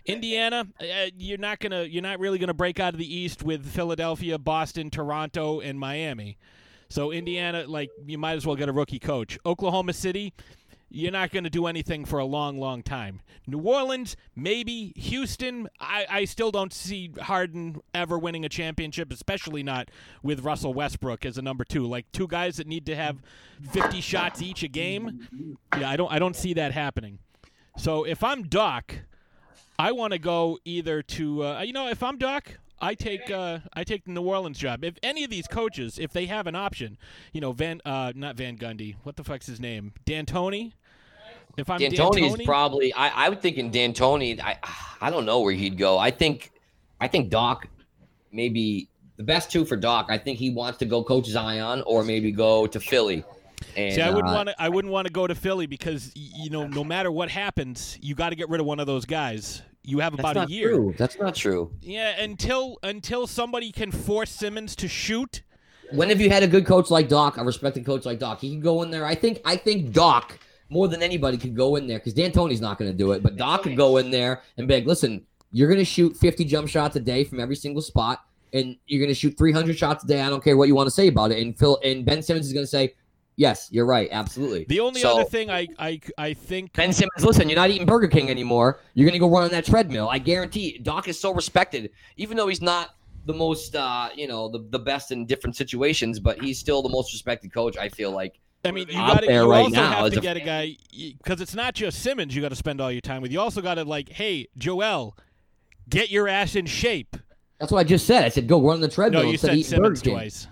Indiana, uh, you're not gonna you're not really gonna break out of the East with Philadelphia, Boston, Toronto, and Miami. So Indiana, like, you might as well get a rookie coach. Oklahoma City, you're not going to do anything for a long, long time. New Orleans, maybe. Houston, I, I still don't see Harden ever winning a championship, especially not with Russell Westbrook as a number two. Like, two guys that need to have fifty shots each a game. Yeah, I don't, I don't see that happening. So if I'm Doc, I want to go either to, uh, you know, if I'm Doc. I take uh, I take the New Orleans job. If any of these coaches, if they have an option, you know, Van uh, not Van Gundy. What the fuck's his name? D'Antoni. If I'm D'Antoni is probably I, I would think in D'Antoni. I I don't know where he'd go. I think I think Doc maybe the best two for Doc. I think he wants to go coach Zion or maybe go to Philly. And, See, I wouldn't uh, want to. I wouldn't want to go to Philly because you know, no matter what happens, you got to get rid of one of those guys. You have about a year. True. That's not true. Yeah, until until somebody can force Simmons to shoot. When have you had a good coach like Doc, a respected coach like Doc? He can go in there. I think I think Doc, more than anybody, could go in there because D'Antoni's not going to do it. But Doc could go in there and be like, listen, you're going to shoot fifty jump shots a day from every single spot, and you're going to shoot three hundred shots a day. I don't care what you want to say about it. And Phil and Ben Simmons is going to say, Yes, you're right. Absolutely. The only so, other thing I, I, I think... Ben Simmons, listen, you're not eating Burger King anymore. You're going to go run on that treadmill. I guarantee it. Doc is so respected, even though he's not the most, uh, you know, the, the best in different situations, but he's still the most respected coach, I feel like. I mean, you got to right also now, have to a get fan. a guy, because it's not just Simmons you got to spend all your time with. You also got to, like, hey, Joel, get your ass in shape. That's what I just said. I said go run on the treadmill. No, you said Simmons twice.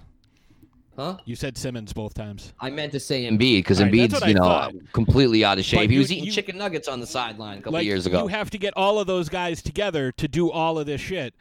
Huh? You said Simmons both times. I meant to say Embiid, because right, Embiid's, you know, thought. completely out of shape. But he you, was eating you, chicken nuggets on the sideline a couple like, years ago. You have to get all of those guys together to do all of this shit.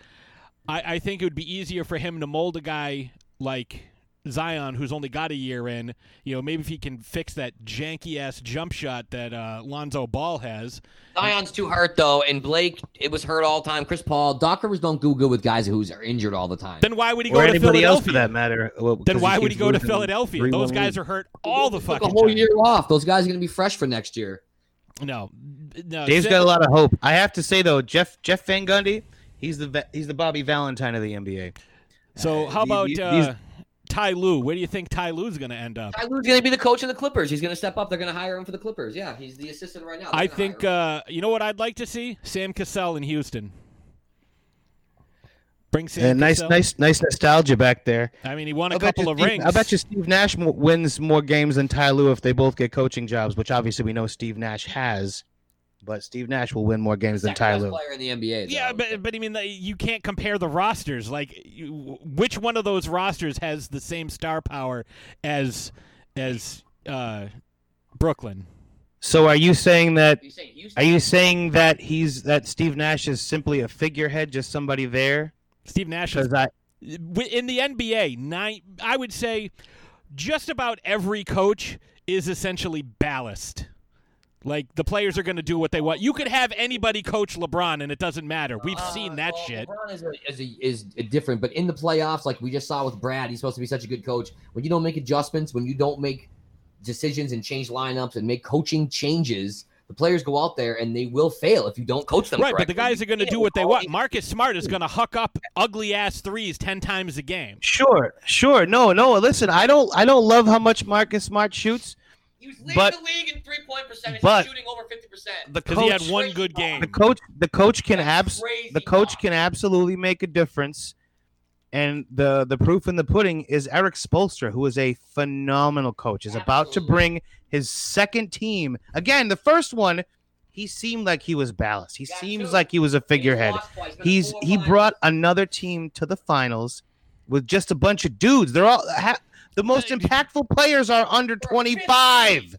I, I think it would be easier for him to mold a guy like Zion, who's only got a year in. You know, maybe if he can fix that janky-ass jump shot that uh, Lonzo Ball has. Zion's too hurt, though, and Blake, it was hurt all the time. Chris Paul, Doc Rivers don't do good with guys who are injured all the time. Then why would he go or to Philadelphia? Else for that matter. Well, then why would he go to Philadelphia? Three, Those guys week. are hurt all the fucking time. Took a whole time. year off. Those guys are going to be fresh for next year. No. no Dave's Sim- got a lot of hope. I have to say, though, Jeff Jeff Van Gundy, he's the, he's the Bobby Valentine of the N B A. So how uh, about... These, uh, Ty Lue, where do you think Ty Lue's going to end up? Ty Lue's going to be the coach of the Clippers. He's going to step up. They're going to hire him for the Clippers. Yeah, he's the assistant right now. They're I think, uh, you know what I'd like to see? Sam Cassell in Houston. Bring Sam yeah, Cassell. Nice, nice, nice nostalgia back there. I mean, he won a I'll couple of Steve, rings. I bet you Steve Nash mo- wins more games than Ty Lue if they both get coaching jobs, which obviously we know Steve Nash has. But Steve Nash will win more games That's than Ty Lue. Player in the N B A. Though. Yeah, but but I mean, you can't compare the rosters. Like, you, which one of those rosters has the same star power as as uh, Brooklyn? So are you saying that? You say are you saying that he's that Steve Nash is simply a figurehead, just somebody there? Steve Nash is I, in the N B A. Nine, I would say, just about every coach is essentially ballast. Like, the players are going to do what they want. You could have anybody coach LeBron, and it doesn't matter. We've seen that uh, well, shit. LeBron is, a, is, a, is a different, but in the playoffs, like we just saw with Brad, he's supposed to be such a good coach. When you don't make adjustments, when you don't make decisions and change lineups and make coaching changes, the players go out there and they will fail if you don't coach them right, correctly. Right, but the guys are going to do what they want. Marcus Smart is going to huck up ugly-ass threes ten times a game. Sure, sure. No, no, listen, I don't, I don't love how much Marcus Smart shoots. He was leading but, the league in three-point percentage, but, shooting over fifty percent. Because he had one good game. The coach, the coach can abs- the coach can absolutely make a difference, and the the proof in the pudding is Erik Spoelstra, who is a phenomenal coach, is absolutely. about to bring his second team. Again, the first one, he seemed like he was ballast. He That's seems true. like he was a figurehead. He's, He's he lines. brought another team to the finals with just a bunch of dudes. They're all. Ha- The most impactful players are under twenty-five.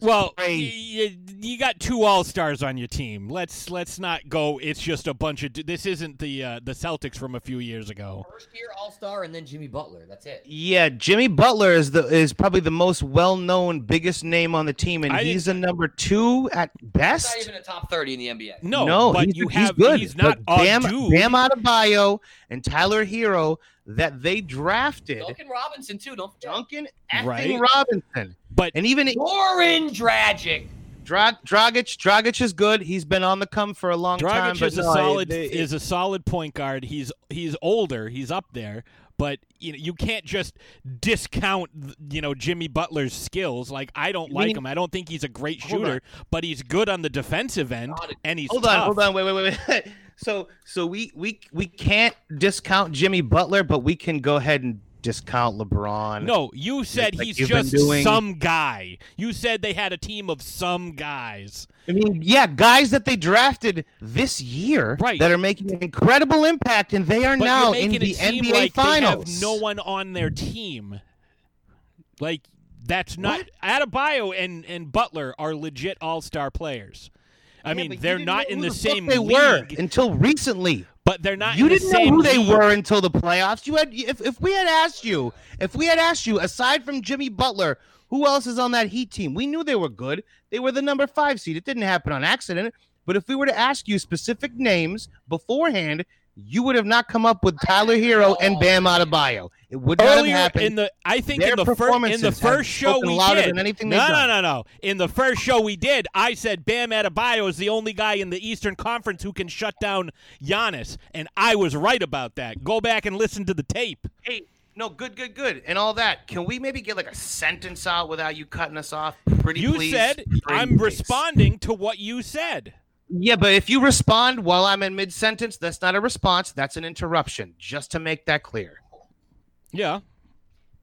Well, you, you got two all-stars on your team. Let's let's not go. It's just a bunch of. This isn't the uh, the Celtics from a few years ago. First year all-star and then Jimmy Butler. That's it. Yeah, Jimmy Butler is the is probably the most well-known, biggest name on the team, and I he's a number two at best. He's not even a top thirty in the N B A. No, no, but he's, you he's have good. He's not but Bam, Bam Adebayo and Tyler Hero that they drafted. Duncan Robinson too. Don't forget. Duncan effing right? Robinson. But and even Goran Dragic. Drag, Dragic, Dragic is good. He's been on the come for a long Dragic time. Dragic is, no, is a solid point guard. He's he's older. He's up there. But you know, you can't just discount you know Jimmy Butler's skills. Like I don't like mean, him. I don't think he's a great shooter. But he's good on the defensive end, and he's hold tough. on, hold on, wait, wait, wait, wait. so so we we we can't discount Jimmy Butler, but we can go ahead and. Discount LeBron. No, you said like he's just some guy. You said they had a team of some guys. I mean, yeah, guys that they drafted this year right. that are making an incredible impact, and they are but now in the N B A like Finals. They have no one on their team. Like, that's not... What? Adebayo and, and Butler are legit all-star players. I yeah, mean, they're not in the, the same they league. Were until recently. But they're not. You in didn't the same know who they league. were until the playoffs. You had if, if we had asked you, if we had asked you, aside from Jimmy Butler, who else is on that Heat team? We knew they were good. They were the number five seed. It didn't happen on accident. But if we were to ask you specific names beforehand, you would have not come up with Tyler Hero and Bam Adebayo. It would not Earlier have happened. In the, I think in the, fir- in the first show we did. Than anything no, no, no, no. In the first show we did, I said Bam Adebayo is the only guy in the Eastern Conference who can shut down Giannis, and I was right about that. Go back and listen to the tape. Hey, No, good, good, good, and all that. Can we maybe get like a sentence out without you cutting us off? Pretty you please. You said pretty I'm please. responding to what you said. Yeah, but if you respond while I'm in mid-sentence, that's not a response. That's an interruption, just to make that clear. Yeah.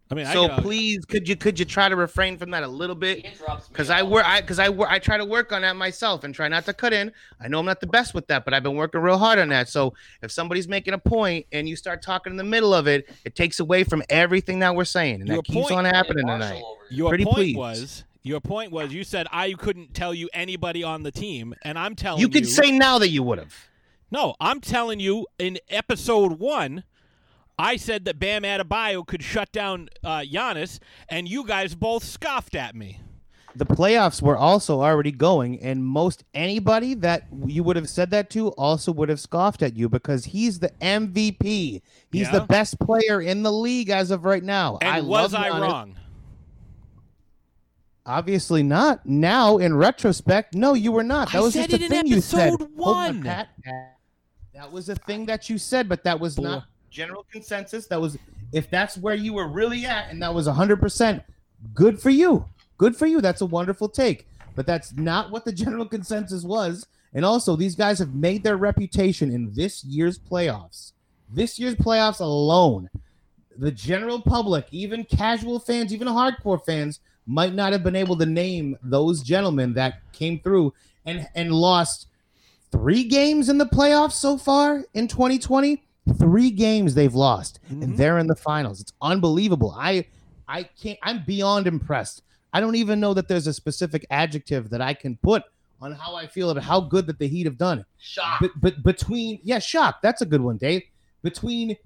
I mean, so I please, could you could you try to refrain from that a little bit? Because I work, because I, I, I try to work on that myself and try not to cut in. I know I'm not the best with that, but I've been working real hard on that. So if somebody's making a point and you start talking in the middle of it, it takes away from everything that we're saying, and your that keeps on happening tonight. Your Pretty point please. was. Your point was you said I couldn't tell you anybody on the team, and I'm telling you. You could say now that you would have. No, I'm telling you in episode one, I said that Bam Adebayo could shut down uh, Giannis, and you guys both scoffed at me. The playoffs were also already going, and most anybody that you would have said that to also would have scoffed at you because he's the M V P. He's yeah. the best player in the league as of right now. And I was I wrong? Obviously not. Now, in retrospect, no, you were not. That I was said just it a in episode one. Oh, Pat, Pat. That was a thing that you said, but that was Bull. not general consensus. That was, if that's where you were really at, and that was one hundred percent, good for you. Good for you. That's a wonderful take. But that's not what the general consensus was. And also, these guys have made their reputation in this year's playoffs. This year's playoffs alone. The general public, even casual fans, even hardcore fans, might not have been able to name those gentlemen that came through and, and lost three games in the playoffs so far in twenty twenty. Three games they've lost, mm-hmm. and they're in the finals. It's unbelievable. I I can't. I'm beyond impressed. I don't even know that there's a specific adjective that I can put on how I feel about how good that the Heat have done. Shock. But, but between, yeah, shock. That's a good one, Dave. Between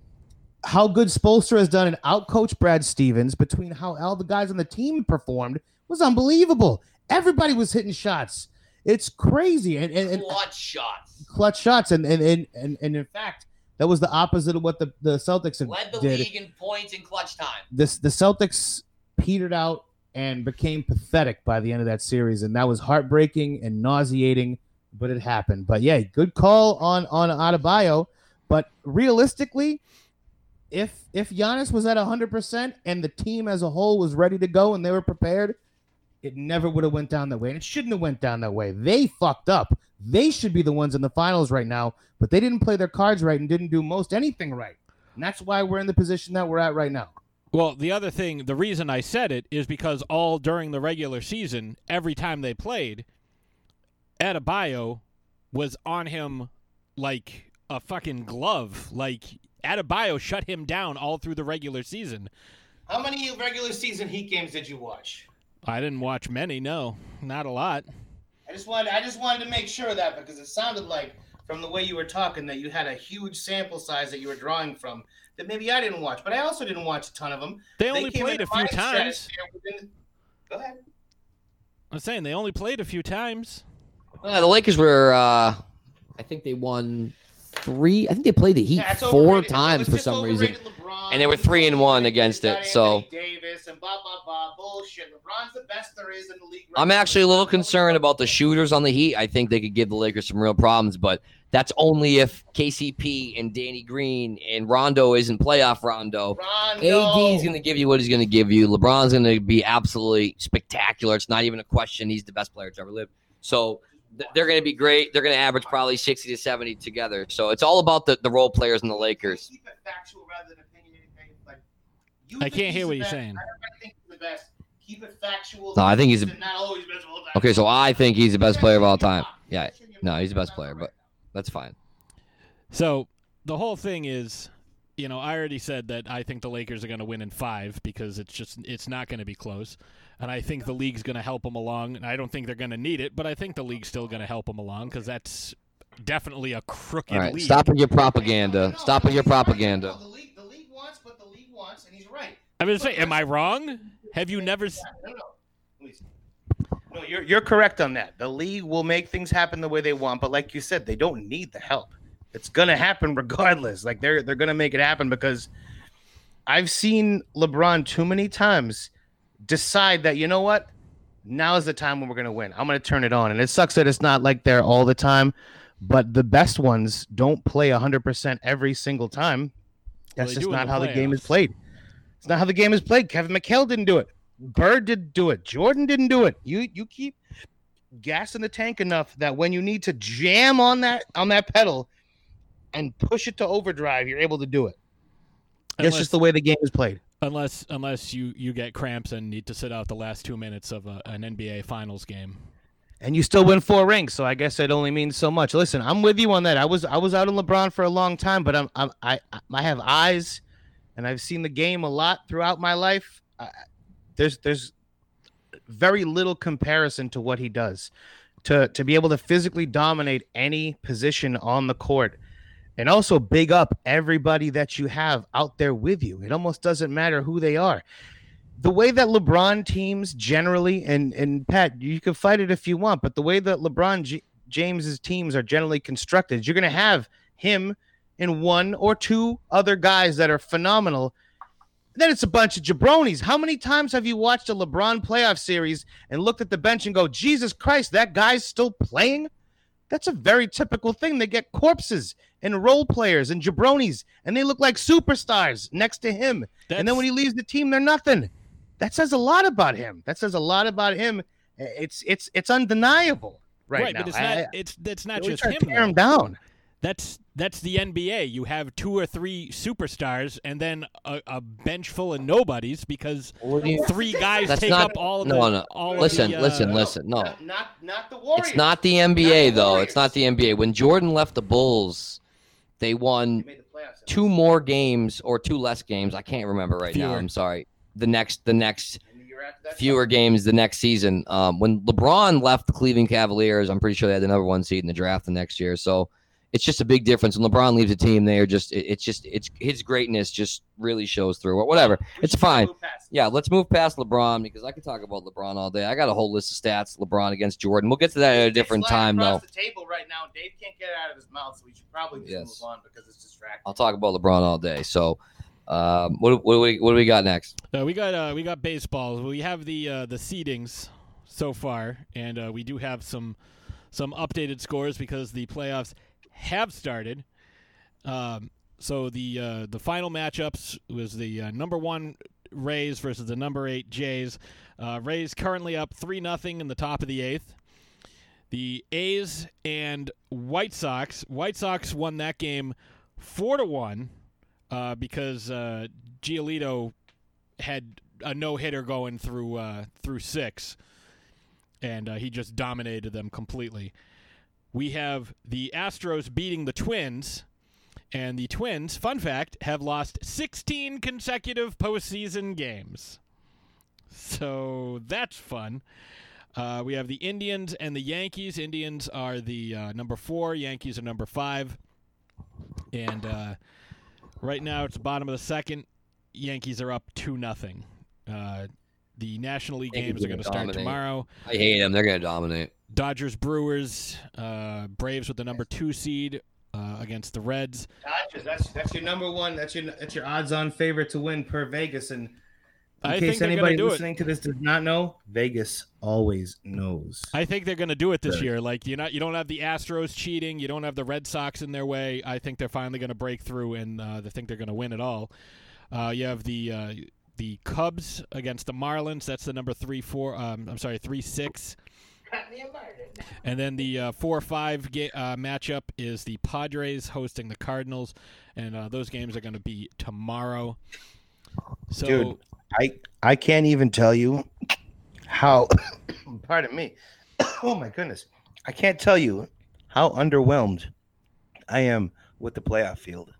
how good Spoelstra has done and outcoached Brad Stevens, between how all the guys on the team performed, was unbelievable. Everybody was hitting shots. It's crazy. And, and, and clutch shots. Clutch shots. And and, and, and, and in fact, that was the opposite of what the, the Celtics did. Led the did. league in points in clutch time. This, the Celtics petered out and became pathetic by the end of that series, and that was heartbreaking and nauseating, but it happened. But, yeah, good call on, on Adebayo. But realistically, if if Giannis was at one hundred percent and the team as a whole was ready to go and they were prepared, it never would have went down that way, and it shouldn't have went down that way. They fucked up. They should be the ones in the finals right now, but they didn't play their cards right and didn't do most anything right. And that's why we're in the position that we're at right now. Well, the other thing, the reason I said it is because all during the regular season, every time they played, Adebayo was on him like a fucking glove. Like, Adebayo shut him down all through the regular season. How many regular season Heat games did you watch? I didn't watch many, no. Not a lot. I just wanted I just wanted to make sure of that because it sounded like from the way you were talking that you had a huge sample size that you were drawing from that maybe I didn't watch, but I also didn't watch a ton of them. They only they played a few times. Within... Go ahead. I'm saying they only played a few times. Uh, the Lakers were, uh, I think they won three. I think they played the Heat yeah, four overrated. times for some reason. LeBron, and they were three and one against it. Anthony so Davis and blah, blah, blah, bullshit. LeBron's the best there is in the league. Right I'm actually now. a little concerned about the shooters on the Heat. I think they could give the Lakers some real problems, but that's only if K C P and Danny Green and Rondo isn't playoff Rondo. Rondo. A D is going to give you what he's going to give you. LeBron's going to be absolutely spectacular. It's not even a question. He's the best player to ever live. So they're going to be great. They're going to average probably sixty to seventy together. So it's all about the, the role players in the Lakers. Keep it factual rather than opinionated things. Like, you I can't hear what you're best. saying. I think he's the best. Keep it factual. No, I think he's a, not always best of all time. Okay, so I think he's the best player of all time. Yeah. No, he's the best player, but that's fine. So the whole thing is, you know, I already said that I think the Lakers are going to win in five because it's just it's not going to be close. And I think the league's going to help them along. And I don't think they're going to need it, but I think the league's still going to help them along because that's definitely a crooked All right, league. Stop with your propaganda. No, stop with your propaganda. Right. No, the, league, the league wants what the league wants, and he's right. I'm going to say, am I wrong? Have you never seen? No, no, please. No, you're, you're correct on that. The league will make things happen the way they want, but like you said, they don't need the help. It's going to happen regardless. Like they're they're going to make it happen because I've seen LeBron too many times decide that, you know what, now is the time when we're going to win. I'm going to turn it on. And it sucks that it's not like there all the time, but the best ones don't play one hundred percent every single time. That's well, just not how playoffs. the game is played. It's not how the game is played. Kevin McHale didn't do it. Bird didn't do it. Jordan didn't do it. You you keep gassing the tank enough that when you need to jam on that on that pedal and push it to overdrive, you're able to do it. Unless, That's just the way the game is played. Unless unless you, you get cramps and need to sit out the last two minutes of a, an N B A Finals game. And you still win four rings, so I guess it only means so much. Listen, I'm with you on that. I was I was out on LeBron for a long time, but I'm, I'm I I have eyes, and I've seen the game a lot throughout my life. I, there's there's very little comparison to what he does. To to be able to physically dominate any position on the court, and also big up everybody that you have out there with you. It almost doesn't matter who they are. The way that LeBron teams generally, and, and Pat, you can fight it if you want, but the way that LeBron G- James's teams are generally constructed, you're going to have him and one or two other guys that are phenomenal. Then it's a bunch of jabronis. How many times have you watched a LeBron playoff series and looked at the bench and go, Jesus Christ, that guy's still playing? That's a very typical thing. They get corpses and role players and jabronis, and they look like superstars next to him. That's... And then when he leaves the team, they're nothing. That says a lot about him. That says a lot about him. It's it's it's undeniable right, right now. But it's not. I, it's that's not just him. Tear him down. That's that's the N B A. You have two or three superstars, and then a, a bench full of nobodies because three guys that's take not, up all of no, the. No, all listen, the, uh, listen, listen. No, not, not not the Warriors. It's not the N B A not though. The it's not the N B A. When Jordan left the Bulls, they won they the playoffs, two more games or two less games. I can't remember right Fewer. now. I'm sorry. the next the next fewer games the next season. Um, when LeBron left the Cleveland Cavaliers, I'm pretty sure they had the number one seed in the draft the next year. So it's just a big difference. When LeBron leaves a team, they are just it, it's just it's his greatness just really shows through. Whatever. It's fine. Yeah, let's move past LeBron because I could talk about LeBron all day. I got a whole list of stats, LeBron against Jordan. We'll get to that at a different time though. The table right now, Dave can't get it out of his mouth, so we should probably just yes. move on because it's distracting. I'll talk about LeBron all day. So Um, what what do we what do we got next? Uh, we got uh, we got baseball. We have the uh, the seedings so far, and uh, we do have some some updated scores because the playoffs have started. Um, so the uh, the final matchups was the uh, number one Rays versus the number eight Jays. Uh, Rays currently up three nothing in the top of the eighth. The A's and White Sox. White Sox won that game four to one. Uh, because uh, Giolito had a no-hitter going through uh, through six, and uh, he just dominated them completely. We have the Astros beating the Twins, and the Twins, fun fact, have lost sixteen consecutive postseason games. So that's fun. Uh, we have the Indians and the Yankees. Indians are the uh, number four. Yankees are number five. And... Uh, Right now, it's the bottom of the second. Yankees are up two nothing. Uh, the National League games are going to start tomorrow. I hate them. They're going to dominate. Dodgers, Brewers, uh, Braves with the number two seed uh, against the Reds. Dodgers, that's that's your number one. That's your that's your odds-on favorite to win per Vegas. And in I case anybody listening it. to this does not know, Vegas always knows. I think they're going to do it this right. year. Like you're not, you don't have the Astros cheating. You don't have the Red Sox in their way. I think they're finally going to break through, and uh, they think they're going to win it all. Uh, you have the uh, the Cubs against the Marlins. That's the number three four. Um, I'm sorry, three six. And then the uh, four five ga- uh, matchup is the Padres hosting the Cardinals, and uh, those games are going to be tomorrow. So. Dude. I, I can't even tell you how – pardon me. Oh, my goodness. I can't tell you how underwhelmed I am with the playoff field.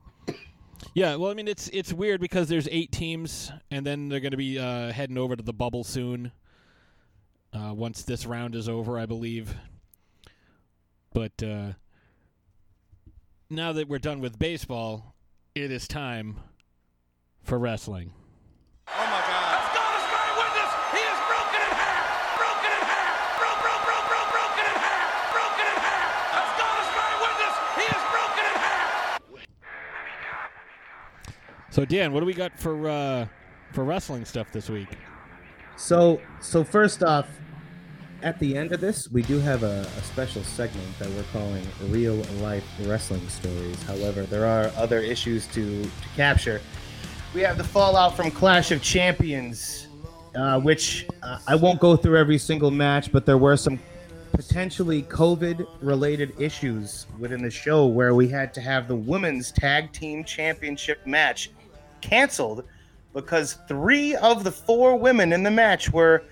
Yeah, well, I mean, it's it's weird because there's eight teams, and then they're going to be uh, heading over to the bubble soon uh, once this round is over, I believe. But uh, now that we're done with baseball, it is time for wrestling. Oh, my God. God is my witness. He is broken in half. Broken in half. Broke, broke, broke, broke, broken in half. Broken in half. As God is my witness. He is broken in half. So, Dan, what do we got for uh, for wrestling stuff this week? So, so first off, at the end of this, we do have a, a special segment that we're calling Real Life Wrestling Stories. However, there are other issues to, to capture. We have the fallout from Clash of Champions, uh, which uh, I won't go through every single match, but there were some potentially COVID-related issues within the show where we had to have the Women's Tag Team Championship match canceled because three of the four women in the match were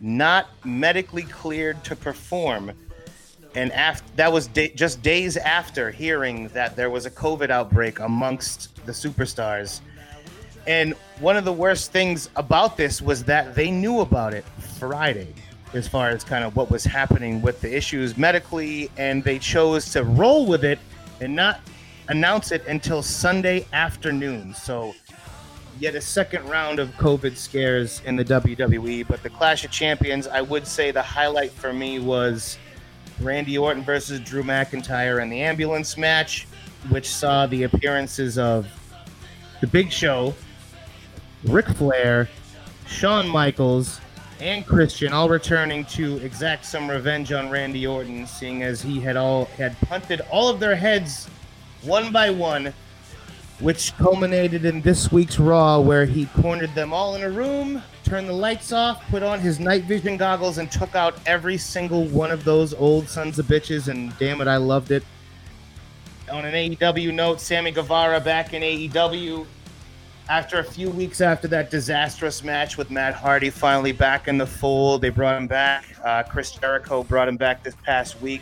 not medically cleared to perform. And after, that was day, just days after hearing that there was a COVID outbreak amongst the superstars. And one of the worst things about this was that they knew about it Friday, as far as kind of what was happening with the issues medically, and they chose to roll with it and not announce it until Sunday afternoon. So yet a second round of COVID scares in the W W E. But the Clash of Champions, I would say the highlight for me was Randy Orton versus Drew McIntyre in the ambulance match, which saw the appearances of The Big Show, Ric Flair, Shawn Michaels, and Christian, all returning to exact some revenge on Randy Orton, seeing as he had all had punted all of their heads one by one, which culminated in this week's Raw, where he cornered them all in a room, turned the lights off, put on his night vision goggles, and took out every single one of those old sons of bitches, and damn it, I loved it. On an A E W note, Sammy Guevara back in A E W. After a few weeks after that disastrous match with Matt Hardy, finally back in the fold, they brought him back. Uh, Chris Jericho brought him back this past week.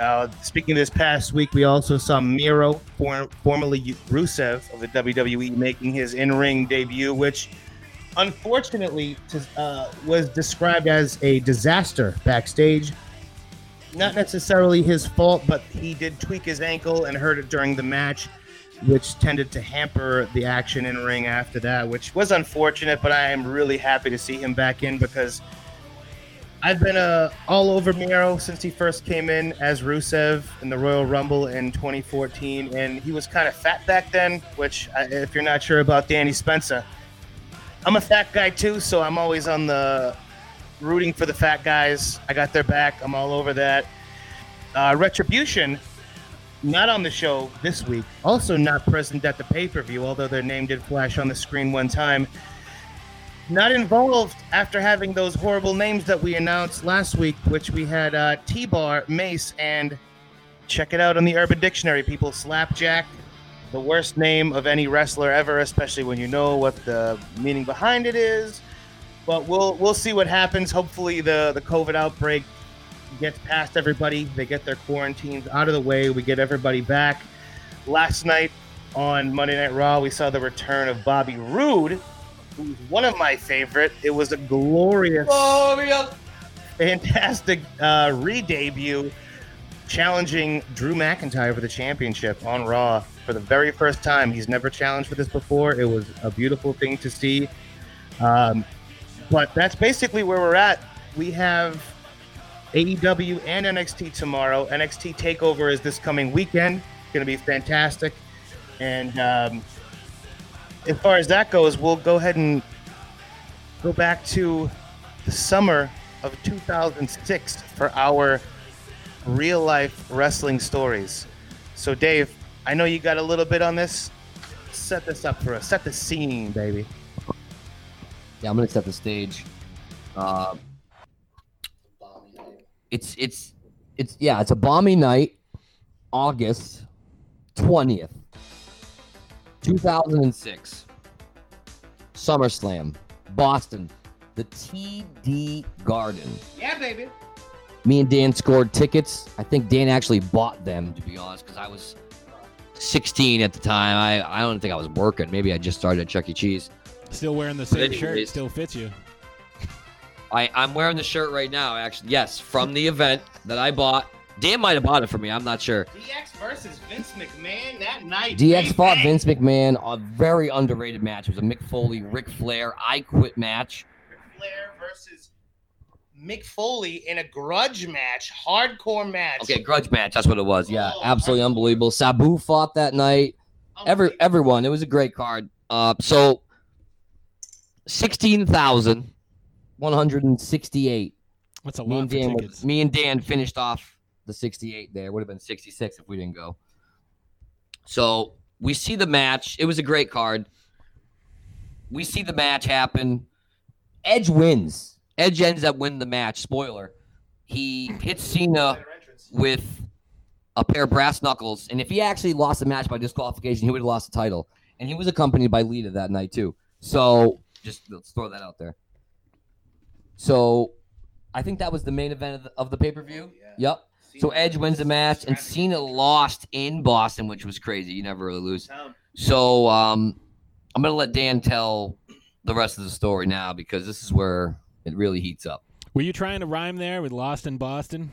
Uh, speaking of this past week, we also saw Miro, for, formerly Rusev of the W W E, making his in-ring debut, which unfortunately uh, was described as a disaster backstage. Not necessarily his fault, but he did tweak his ankle and hurt it during the match, which tended to hamper the action in ring after that, which was unfortunate, but I am really happy to see him back in because I've been uh, all over Miro since he first came in as Rusev in the Royal Rumble in twenty fourteen, and he was kind of fat back then, which I, if you're not sure about Danny Spencer, I'm a fat guy too, so I'm always on the rooting for the fat guys. I got their back. I'm all over that. Uh, Retribution, not on the show this week, also not present at the pay-per-view, although their name did flash on the screen one time. Not involved after having those horrible names that we announced last week, which we had uh, T-Bar, Mace, and check it out on the Urban Dictionary, people, Slapjack, the worst name of any wrestler ever, especially when you know what the meaning behind it is. But we'll we'll see what happens. Hopefully the, the COVID outbreak gets past everybody. They get their quarantines out of the way. We get everybody back. Last night on Monday Night Raw, we saw the return of Bobby Roode, who's one of my favorite. It was a glorious, fantastic uh, re-debut, challenging Drew McIntyre for the championship on Raw for the very first time. He's never challenged for this before. It was a beautiful thing to see. Um, but that's basically where we're at. We have A E W and N X T tomorrow. N X T TakeOver is this coming weekend. It's going to be fantastic. And um, as far as that goes, we'll go ahead and go back to the summer of two thousand six for our real-life wrestling stories. So, Dave, I know you got a little bit on this. Set this up for us. Set the scene, baby. Yeah, I'm going to set the stage. Uh, it's, it's, it's, yeah, it's a balmy night, August twentieth, two thousand six. SummerSlam, Boston, the T D Garden. Yeah, baby. Me and Dan scored tickets. I think Dan actually bought them, to be honest, because I was sixteen at the time. I, I don't think I was working. Maybe I just started at Chuck E. Cheese. Still wearing the same anyways, shirt. It still fits you. I, I'm wearing the shirt right now, actually. Yes, from the event that I bought. Dan might have bought it for me. I'm not sure. D X versus Vince McMahon that night. D X fought Vince McMahon. A very underrated match. It was a Mick Foley, Ric Flair, I Quit match. Ric Flair versus Mick Foley in a grudge match. Hardcore match. Okay, grudge match. That's what it was. Yeah, oh, absolutely hardcore. Unbelievable. Sabu fought that night. Every Everyone. It was a great card. Uh, So... sixteen thousand one hundred sixty-eight. That's a lot. Me and, Dan was, me and Dan finished off the sixty-eight there. Would have been sixty-six if we didn't go. So we see the match. It was a great card. We see the match happen. Edge wins. Edge ends up winning the match. Spoiler. He hits Cena with a pair of brass knuckles. And if he actually lost the match by disqualification, he would have lost the title. And he was accompanied by Lita that night, too. So just let's throw that out there. So I think that was the main event of the, of the pay-per-view. Yeah. Yep. Cena so Edge wins the match, and Cena lost in Boston, which was crazy. You never really lose. So um, I'm going to let Dan tell the rest of the story now because this is where it really heats up. Were you trying to rhyme there with Lost in Boston?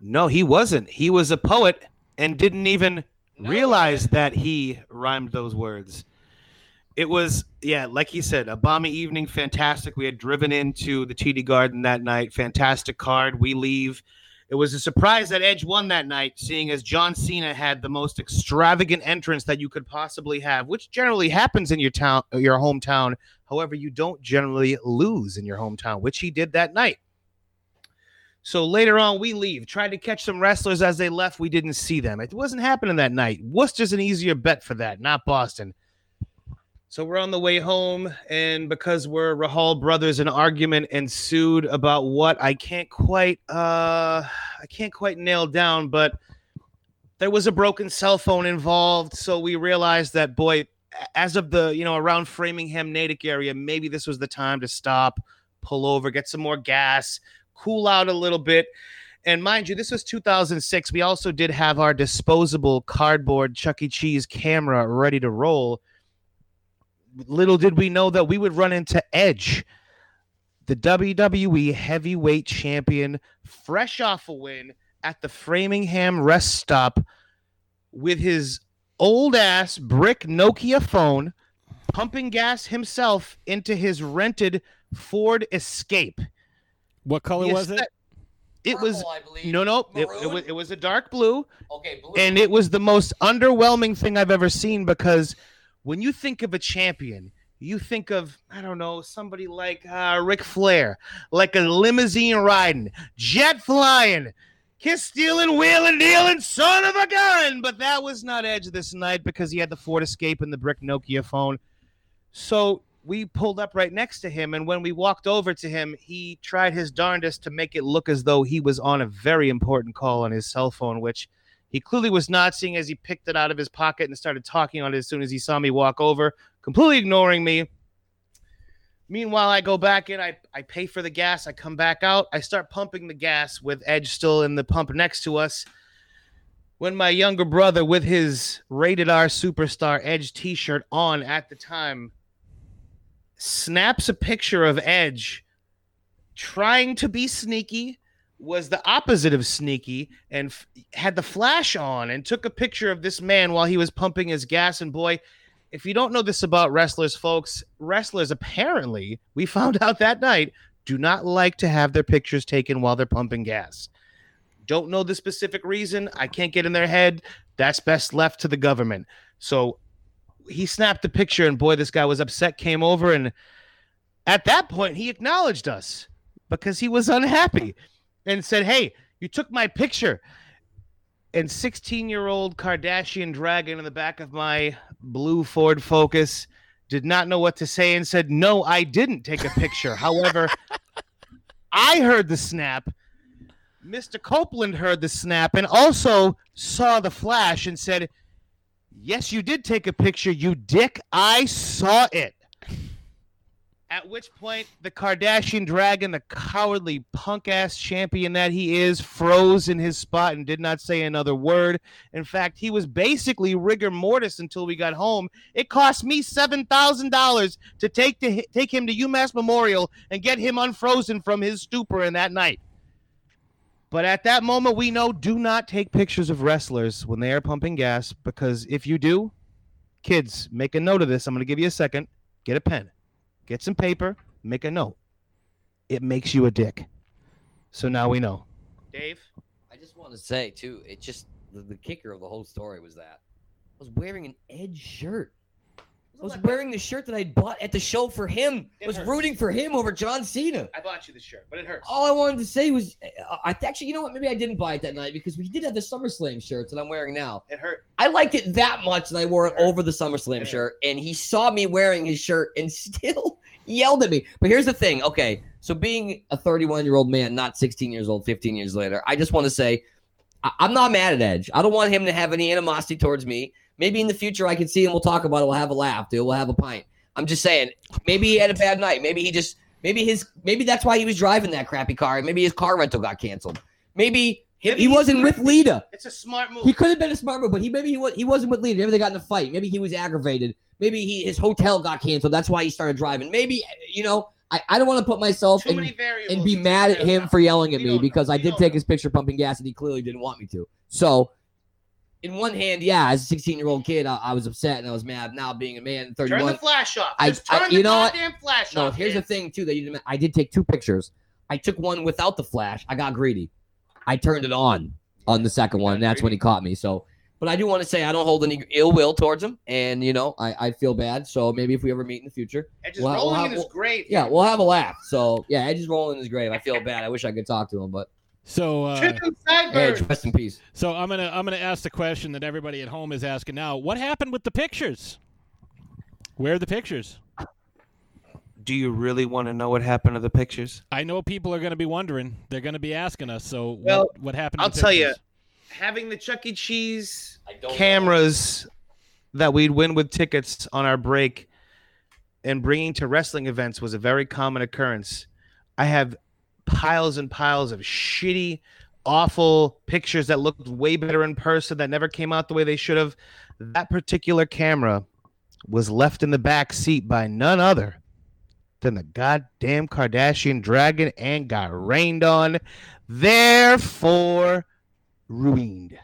No, he wasn't. He was a poet and didn't even no. realize that he rhymed those words. It was, yeah, like he said, a balmy evening, fantastic. We had driven into the T D Garden that night, fantastic card. We leave. It was a surprise that Edge won that night, seeing as John Cena had the most extravagant entrance that you could possibly have, which generally happens in your town, your hometown. However, you don't generally lose in your hometown, which he did that night. So later on, we leave. Tried to catch some wrestlers as they left. We didn't see them. It wasn't happening that night. Worcester's an easier bet for that, not Boston. So we're on the way home, and because we're Rahal brothers, an argument ensued about what I can't quite, uh, I can't quite nail down, but there was a broken cell phone involved. So we realized that, boy, as of the, you know, around Framingham, Natick area, maybe this was the time to stop, pull over, get some more gas, cool out a little bit. And mind you, this was two thousand six. We also did have our disposable cardboard Chuck E. Cheese camera ready to roll. Little did we know that we would run into Edge, the W W E heavyweight champion, fresh off a win at the Framingham rest stop with his old ass brick Nokia phone, pumping gas himself into his rented Ford Escape. What color was it? It Purple, was no, no. It, it was it was a dark blue. Okay, blue. And it was the most underwhelming thing I've ever seen because when you think of a champion, you think of, I don't know, somebody like uh, Ric Flair, like a limousine riding, jet flying, kiss stealing, wheeling, dealing, son of a gun. But that was not Edge this night because he had the Ford Escape and the brick Nokia phone. So we pulled up right next to him, and when we walked over to him, he tried his darndest to make it look as though he was on a very important call on his cell phone, which he clearly was not, seeing as he picked it out of his pocket and started talking on it as soon as he saw me walk over, completely ignoring me. Meanwhile, I go back in. I, I pay for the gas. I come back out. I start pumping the gas with Edge still in the pump next to us. When my younger brother, with his Rated R Superstar Edge t-shirt on at the time, snaps a picture of Edge trying to be sneaky, was the opposite of sneaky, and f- had the flash on and took a picture of this man while he was pumping his gas. And boy, if you don't know this about wrestlers, folks, wrestlers apparently, we found out that night, do not like to have their pictures taken while they're pumping gas. Don't know the specific reason. I can't get in their head. That's best left to the government. So he snapped the picture, and boy, this guy was upset, came over, and at that point, he acknowledged us because he was unhappy. And said, hey, you took my picture. And sixteen-year-old Kardashian Dragon in the back of my blue Ford Focus did not know what to say and said, no, I didn't take a picture. However, I heard the snap. Mister Copeland heard the snap and also saw the flash and said, yes, you did take a picture, you dick. I saw it. At which point, the Kardashian Dragon, the cowardly punk-ass champion that he is, froze in his spot and did not say another word. In fact, he was basically rigor mortis until we got home. It cost me seven thousand dollars to take to take him to UMass Memorial and get him unfrozen from his stupor in that night. But at that moment, we know, do not take pictures of wrestlers when they are pumping gas, because if you do, kids, make a note of this. I'm going to give you a second. Get a pen. Get some paper, make a note. It makes you a dick. So now we know. Dave? I just want to say, too, it just, the, the kicker of the whole story was that I was wearing an Edge shirt. I was wearing the shirt that I bought at the show for him. I was rooting for him over John Cena. I bought you the shirt, but it hurts. All I wanted to say was, I actually, you know what? Maybe I didn't buy it that night because we did have the SummerSlam shirts that I'm wearing now. It hurt. I liked it that much, and I wore it, it over the SummerSlam it shirt, hurt. And he saw me wearing his shirt and still yelled at me. But here's the thing. Okay, so being a thirty-one-year-old man, not sixteen years old, fifteen years later, I just want to say I- I'm not mad at Edge. I don't want him to have any animosity towards me. Maybe in the future I can see him. We'll talk about it. We'll have a laugh, dude. We'll have a pint. I'm just saying, maybe he had a bad night. Maybe he just, maybe his, maybe that's why he was driving that crappy car. Maybe his car rental got canceled. Maybe, maybe he wasn't with Lita. It's a smart move. He could have been a smart move, but he maybe he was he wasn't with Lita. Maybe they got in a fight. Maybe he was aggravated. Maybe he his hotel got canceled. That's why he started driving. Maybe, you know, I, I don't want to put myself in, and be mad at him for yelling at me because I did take his picture pumping gas and he clearly didn't want me to. So. In one hand, yeah, as a sixteen-year-old kid, I, I was upset and I was mad. Now being a man, thirty-one. Turn the flash off. I, Just turn I, you the know goddamn what? flash no, off. No, here's kids. the thing, too. that you I did take two pictures. I took one without the flash. I got greedy. I turned it on on the second one, and that's greedy. When he caught me. So, but I do want to say I don't hold any ill will towards him, and, you know, I, I feel bad. So maybe if we ever meet in the future. Edge is we'll rolling have, in we'll, his grave. Yeah, we'll have a laugh. So, yeah, Edge is rolling in his grave. I feel bad. I wish I could talk to him, but. So, uh, Edge, rest in peace. So I'm gonna I'm gonna ask the question that everybody at home is asking now. What happened with the pictures? Where are the pictures? Do you really want to know what happened to the pictures? I know people are gonna be wondering. They're gonna be asking us. So well, what, what happened? I'll to the tell pictures? you, having the Chuck E. Cheese cameras know. that we'd win with tickets on our break and bringing to wrestling events was a very common occurrence. I have. Piles and piles of shitty, awful pictures that looked way better in person that never came out the way they should have. That particular camera was left in the back seat by none other than the goddamn Kardashian Dragon and got rained on, therefore ruined.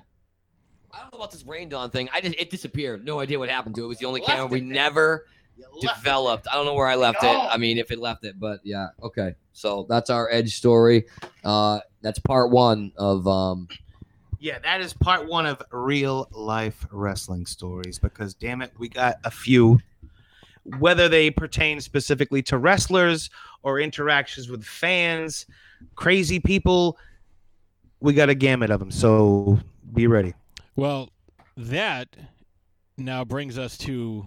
I don't know about this rained on thing. I just it disappeared. No idea what happened to it. It was the only camera we never developed. I don't know where I left it. I mean, if it left it, but yeah, okay. So that's our Edge story. Uh, that's part one of. Um... Yeah, that is part one of real life wrestling stories because, damn it, we got a few. Whether they pertain specifically to wrestlers or interactions with fans, crazy people, we got a gamut of them. So be ready. Well, that now brings us to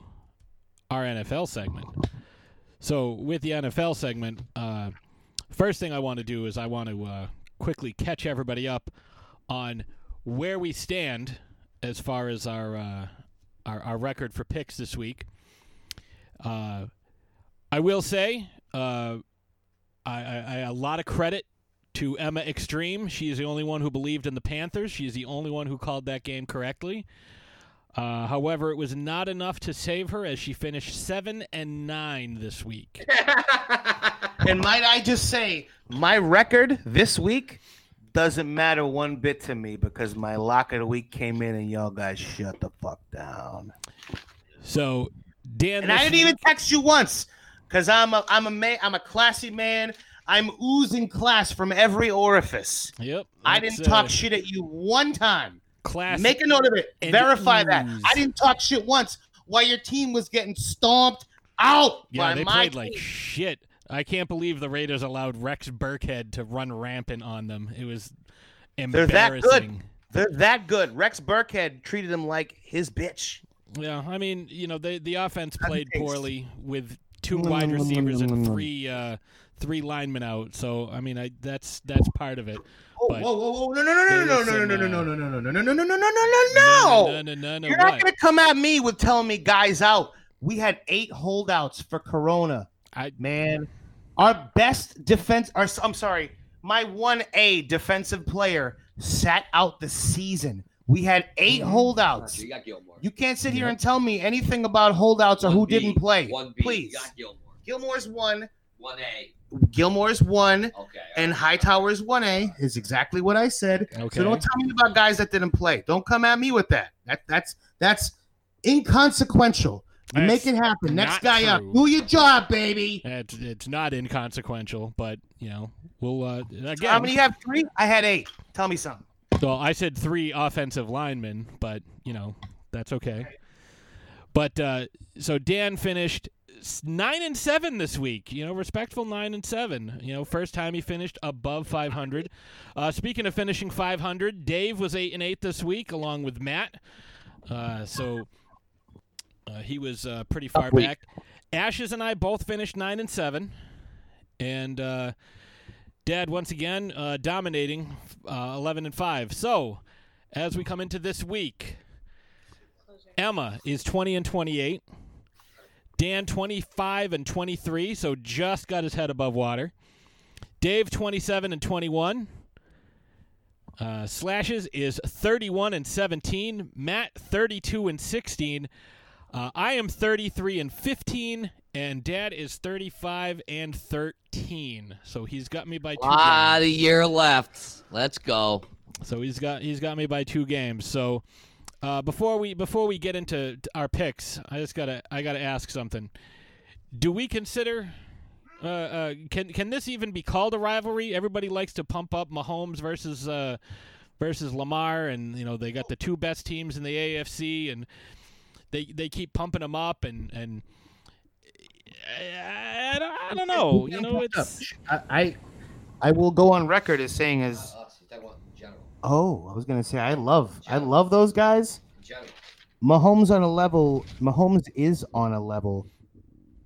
our N F L segment. So with the N F L segment, uh, first thing I want to do is I want to uh, quickly catch everybody up on where we stand as far as our uh, our, our record for picks this week. Uh, I will say uh, I, I, I, a lot of credit to Emma Extreme. She is the only one who believed in the Panthers. She is the only one who called that game correctly. Uh, however, it was not enough to save her as she finished seven and nine this week. And might I just say, my record this week doesn't matter one bit to me because my lock of the week came in and y'all guys shut the fuck down. So, Dan, and I didn't week... even text you once because I'm a I'm a man, I'm a classy man. I'm oozing class from every orifice. Yep, I didn't uh... talk shit at you one time. Class. Make a note of it. Verify ooze. that. I didn't talk shit once while your team was getting stomped out yeah, by they my played team. Like shit. I can't believe the Raiders allowed Rex Burkhead to run rampant on them. It was embarrassing. They're that good. They're that good. Rex Burkhead treated them like his bitch. Yeah, I mean, you know, they, the offense played poorly with two wide receivers and three uh, three linemen out. So, I mean, I that's that's part of it. Whoa, whoa, whoa, no, no, no, no, no, no, no, no, no, no, no, no, no, no, no, no, no, no, no, no, no, no. You're not going to come at me with telling me guys out. We had eight holdouts for Corona. Man, our best defense, our I'm sorry, my one A defensive player sat out the season. We had eight holdouts. You got Gilmore. You can't sit here and tell me anything about holdouts or who didn't play. Please. You got Gilmore. Gilmore's one. one A. Gilmore's one, okay, right, and Hightower's one A is exactly what I said. Okay. So don't tell me about guys that didn't play. Don't come at me with that. That that's that's inconsequential. That's make it happen. Next guy true. up. Do your job, baby. It's, it's not inconsequential, but you know we'll uh, again. So how many you have? Three. I had eight. Tell me something. Well, I said three offensive linemen, but you know that's okay. But uh, so Dan finished nine and seven this week. You know, respectful nine and seven. You know, first time he finished above five hundred. Uh, speaking of finishing five hundred, Dave was eight and eight this week, along with Matt. Uh, so uh, he was uh, pretty far oh, back. Ashes and I both finished nine and seven, and uh, Dad once again uh, dominating, uh, eleven and five. So as we come into this week, Emma is twenty and twenty-eight. Dan twenty-five and twenty-three, so just got his head above water. Dave twenty-seven and twenty-one. Uh, Slashes is thirty-one and seventeen. Matt thirty-two and sixteen. Uh, I am thirty-three and fifteen, and Dad is thirty-five and thirteen. So he's got me by two. A lot games. Of year left. Let's go. So he's got he's got me by two games. So. Uh, before we before we get into our picks, I just gotta I gotta ask something. Do we consider uh, uh, can can this even be called a rivalry? Everybody likes to pump up Mahomes versus uh, versus Lamar, and you know they got the two best teams in the A F C, and they they keep pumping them up, and and I, I, don't, I don't know, you know it's I, I I will go on record as saying as. Oh, I was gonna say I love I love those guys. Mahomes on a level. Mahomes is on a level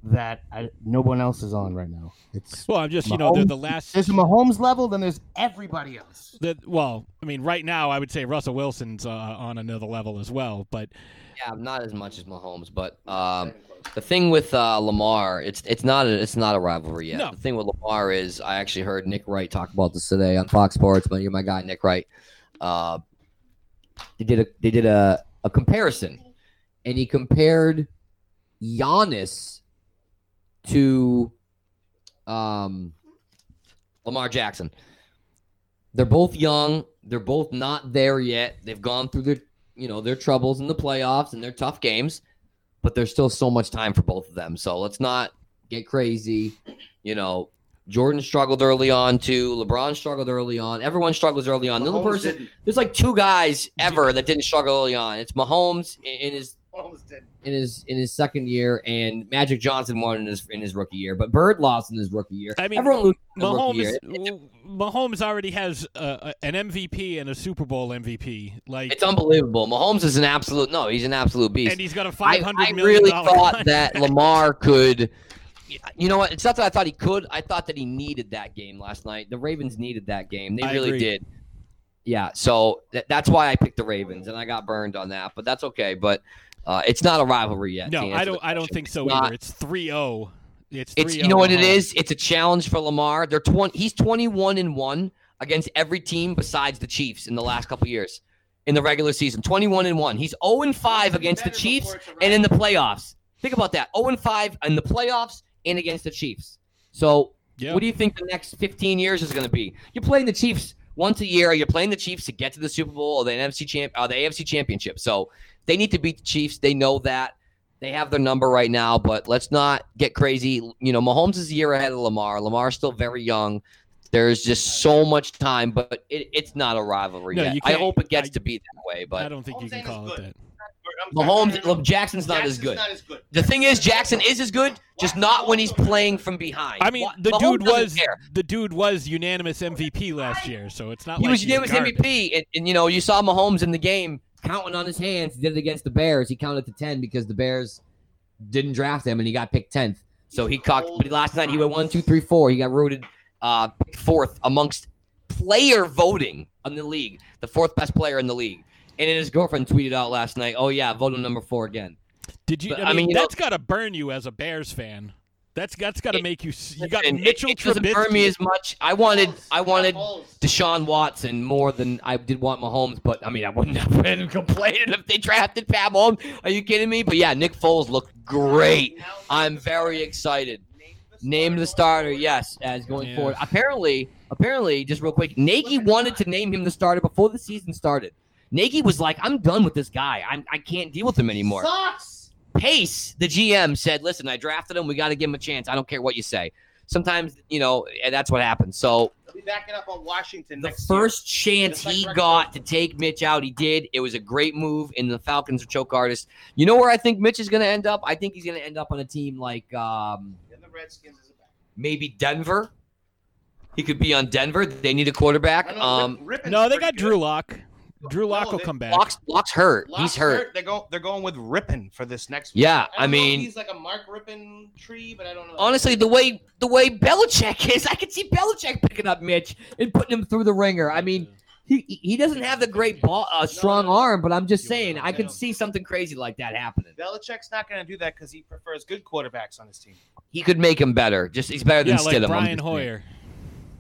that I, no one else is on right now. It's well, I'm just Mahomes, you know they're the last. There's Mahomes level, then there's everybody else. That well, I mean, right now I would say Russell Wilson's uh, on another level as well, but yeah, not as much as Mahomes. But um, the thing with uh, Lamar, it's it's not a, it's not a rivalry yet. No. The thing with Lamar is I actually heard Nick Wright talk about this today on Fox Sports. But you're my guy, Nick Wright. Uh, they did a they did a, a comparison, and he compared Giannis to um, Lamar Jackson. They're both young. They're both not there yet. They've gone through their you know their troubles in the playoffs and their tough games, but there's still so much time for both of them. So let's not get crazy. You know, Jordan struggled early on, too. LeBron struggled early on. Everyone struggles early on. The only person, didn't. There's like two guys ever that didn't struggle early on. It's Mahomes in his in his in his second year, and Magic Johnson won in his in his rookie year, but Bird lost in his rookie year. I mean, everyone loses in Mahomes, rookie year. It, Mahomes already has uh, an M V P and a Super Bowl M V P. Like it's unbelievable. Mahomes is an absolute no. He's an absolute beast, and he's got a five hundred million dollar. I really thought contract. That Lamar could. You know what? It's not that I thought he could. I thought that he needed that game last night. The Ravens needed that game. They I really agree. Did. Yeah, so th- that's why I picked the Ravens, and I got burned on that, but that's okay. But uh, it's not a rivalry yet. No, I don't I don't think so it's either. Not, it's three oh. It's three oh. It's, you know Lamar. What it is? It's a challenge for Lamar. They're twenty. He's twenty-one and one against every team besides the Chiefs in the last couple years in the regular season. twenty-one and one. He's oh and five against the Chiefs and in the playoffs. Think about that. oh and five in the playoffs. And against the Chiefs. So yep. What do you think the next fifteen years is going to be? You're playing the Chiefs once a year. You're playing the Chiefs to get to the Super Bowl or the N F C champ or the A F C championship. So they need to beat the Chiefs. They know that. They have their number right now, but let's not get crazy. You know, Mahomes is a year ahead of Lamar. Lamar's still very young. There's just so much time, but it, it's not a rivalry no, yet. I hope it gets I, to be that way, but I don't think you can call it that. Mahomes, look, Jackson's not Jackson's as good. Not as good. The thing is, Jackson is as good, just not when he's playing from behind. I mean, the Mahomes dude was care. the dude was unanimous M V P last year, so it's not. He like was unanimous M V P, and, and you know, you saw Mahomes in the game counting on his hands. He did it against the Bears. He counted to ten because the Bears didn't draft him, and he got picked tenth. So he cocked. But last night he went one, two, three, four. He got rooted uh, fourth amongst player voting in the league, the fourth best player in the league. And then his girlfriend tweeted out last night, "Oh yeah, vote on number four again." Did you? But, I mean, I mean you that's got to burn you as a Bears fan. That's that's got to make you. You got it, Mitchell. It, it doesn't burn me as much. I wanted I wanted Deshaun Watson more than I did want Mahomes, but I mean I wouldn't have been complaining if they drafted Pat Mahomes. Are you kidding me? But yeah, Nick Foles looked great. I'm very excited. Name the starter, yes, as going yeah. forward. Apparently, apparently, just real quick, Nagy wanted to name him the starter before the season started. Nagy was like, I'm done with this guy. I'm, I can't deal with him anymore. Sucks. Pace, the G M, said, listen, I drafted him. We got to give him a chance. I don't care what you say. sometimes, you know, that's what happens. So he'll be backing up on Washington the next first year. Chance like he got to take Mitch out, he did. It was a great move, and the Falcons are choke artists. You know where I think Mitch is going to end up? I think he's going to end up on a team like um, and the Redskins is a back. Maybe Denver. He could be on Denver. They need a quarterback. Know, um, Rippon's no, they got good. Drew Lock. Drew Lock no, will they, come back. Lock's, Lock's hurt. Lock's he's hurt. hurt. They go, they're going with Rippon for this next week. Yeah, I, I mean. He's like a Mark Rippon tree, but I don't know. Honestly, the way the way Belichick is, I could see Belichick picking up Mitch and putting him through the ringer. I mean, he he doesn't have the great ball, uh, strong no, no, arm, but I'm just saying, right. I could see something crazy like that happening. Belichick's not going to do that because he prefers good quarterbacks on his team. He could make him better. Just He's better yeah, than like Stidham. Brian Hoyer.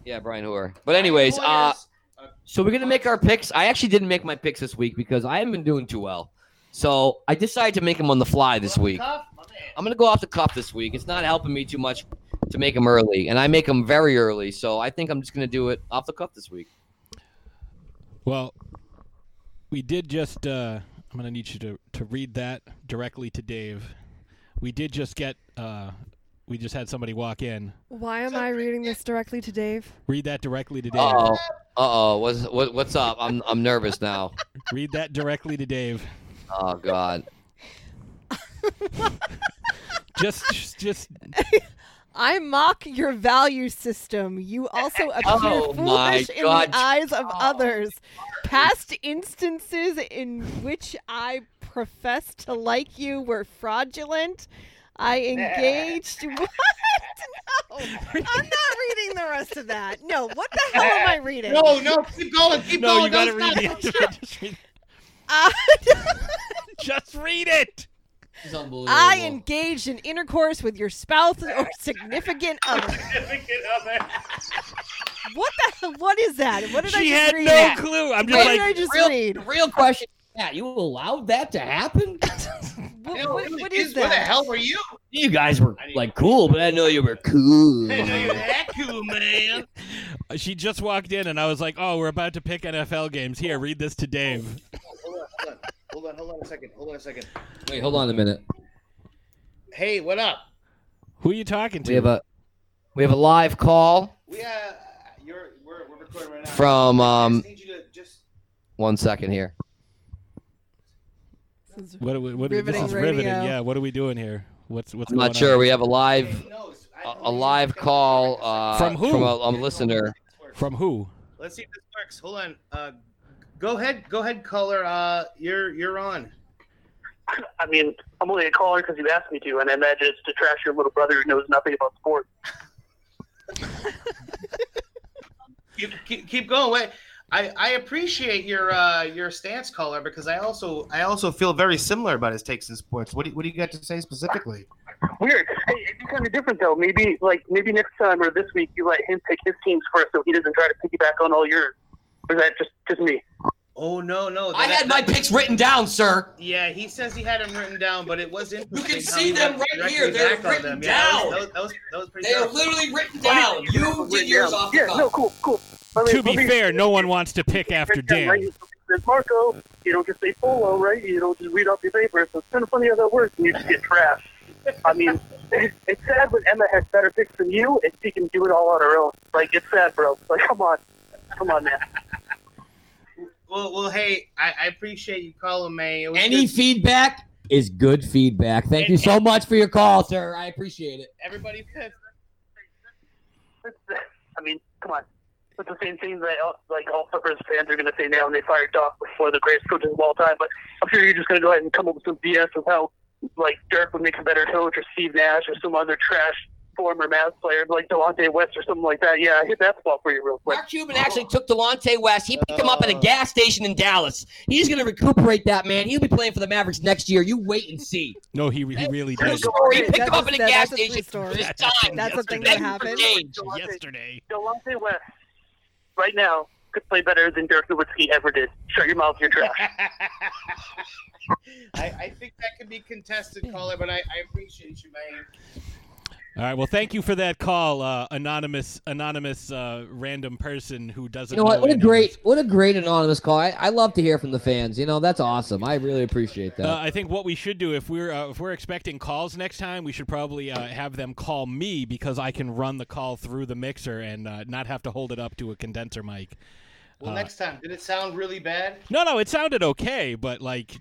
Yeah, Brian Hoyer. But anyways, uh, so we're going to make our picks. I actually didn't make my picks this week because I haven't been doing too well. So I decided to make them on the fly this week. I'm going to go off the cuff this week. It's not helping me too much to make them early, and I make them very early. So I think I'm just going to do it off the cuff this week. Well, we did just uh, – I'm going to need you to, to read that directly to Dave. We did just get uh, – We just had somebody walk in. Why am I reading this directly to Dave? Read that directly to Dave. Uh-oh. Uh-oh. What's, what, what's up? I'm I'm nervous now. Read that directly to Dave. Oh, God. just, just. I mock your value system. You also appear oh, foolish in the eyes of oh. others. Past instances in which I professed to like you were fraudulent. I engaged. What? No, I'm not reading the rest of that. No, what the hell am I reading? No, no, keep going, keep no, going. No, you gotta read it. Just read it. Uh, Just read it. It's unbelievable. I engaged in intercourse with your spouse or significant other. Significant other. What the? What is that? What did she I just read? She had no that? clue. I'm just what like. Did I just real, read? The real question. Yeah, you allowed that to happen? what, know, what, what is, is that? Where the hell were you? You guys were like cool, but I know you were cool. I know you were that cool, man. She just walked in, and I was like, "Oh, we're about to pick N F L games. Here, read this to Dave." Hold on, hold on, hold on a second. Hold on a second. Wait, hold on a minute. Hey, what up? Who are you talking to? We have a we have a live call. We uh, you're we're we're recording right now. From um, I just need you to just... one second here. What, are we, what this is radio. riveting. Yeah, what are we doing here? What's what's I'm going on? I'm not sure. On? We have a live a, a live call uh, from who? From a, a listener. From who? Let's see if this works. Hold on. Uh, go ahead. Go ahead, caller. Uh, you're you're on. I mean, I'm only a caller because you asked me to, and I imagine it's to trash your little brother who knows nothing about sports. keep, keep keep going. Wait. I, I appreciate your uh, your stance, caller, because I also I also feel very similar about his takes in sports. What do you, what do you got to say specifically? Weird. Hey, it'd be kind of different though. Maybe like maybe next time or this week you let him pick his teams first, so he doesn't try to piggyback on all yours. Or is that just just me? Oh no no! I had my picks written down, sir. Yeah, he says he had them written down, but it wasn't. You can see them right here. They're written down. Yeah, that was, that was, that was pretty they are literally written down. You did yours off the cuff. Yeah, no, cool, cool. To be fair, no one wants to pick after Dan. Marco, you don't just say polo, right? You don't just read off your paper. So it's kind of funny how that works, and you just get trashed. I mean, it's sad when Emma has better picks than you, and she can do it all on her own. Like, it's sad, bro. Like, come on. Come on, man. Well, well, hey, I, I appreciate you calling, man. Any good. feedback is good feedback. Thank and, you so and, much for your call, sir. I appreciate it. Everybody pick. I mean, come on. It's the same thing that like all Clippers fans are going to say now when they fired Doc before the greatest coaches of all time. But I'm sure you're just going to go ahead and come up with some B S of how like Dirk would make a better coach or Steve Nash or some other trash former Mavs player like Delonte West or something like that. Yeah, I hit that spot for you real quick. Mark Cuban actually took Delonte West. He picked him up at a gas station in Dallas. He's going to recuperate that, man. He'll be playing for the Mavericks next year. You wait and see. No, he, he really did. He picked him up at a gas station this time. That's a thing that happened. Yesterday. Delonte West. Right now, could play better than Dirk Nowitzki ever did. Shut your mouth, you're trash. I, I think that could be contested, caller, but I, I appreciate you, man. All right. Well, thank you for that call, uh, anonymous, anonymous, uh, random person who doesn't. You know what? What a great, what a great anonymous call. I, I love to hear from the fans. You know, that's awesome. I really appreciate that. Uh, I think what we should do if we're uh, if we're expecting calls next time, we should probably uh, have them call me because I can run the call through the mixer and uh, not have to hold it up to a condenser mic. Well, uh, next time. Did it sound really bad? No, no, it sounded okay, but like.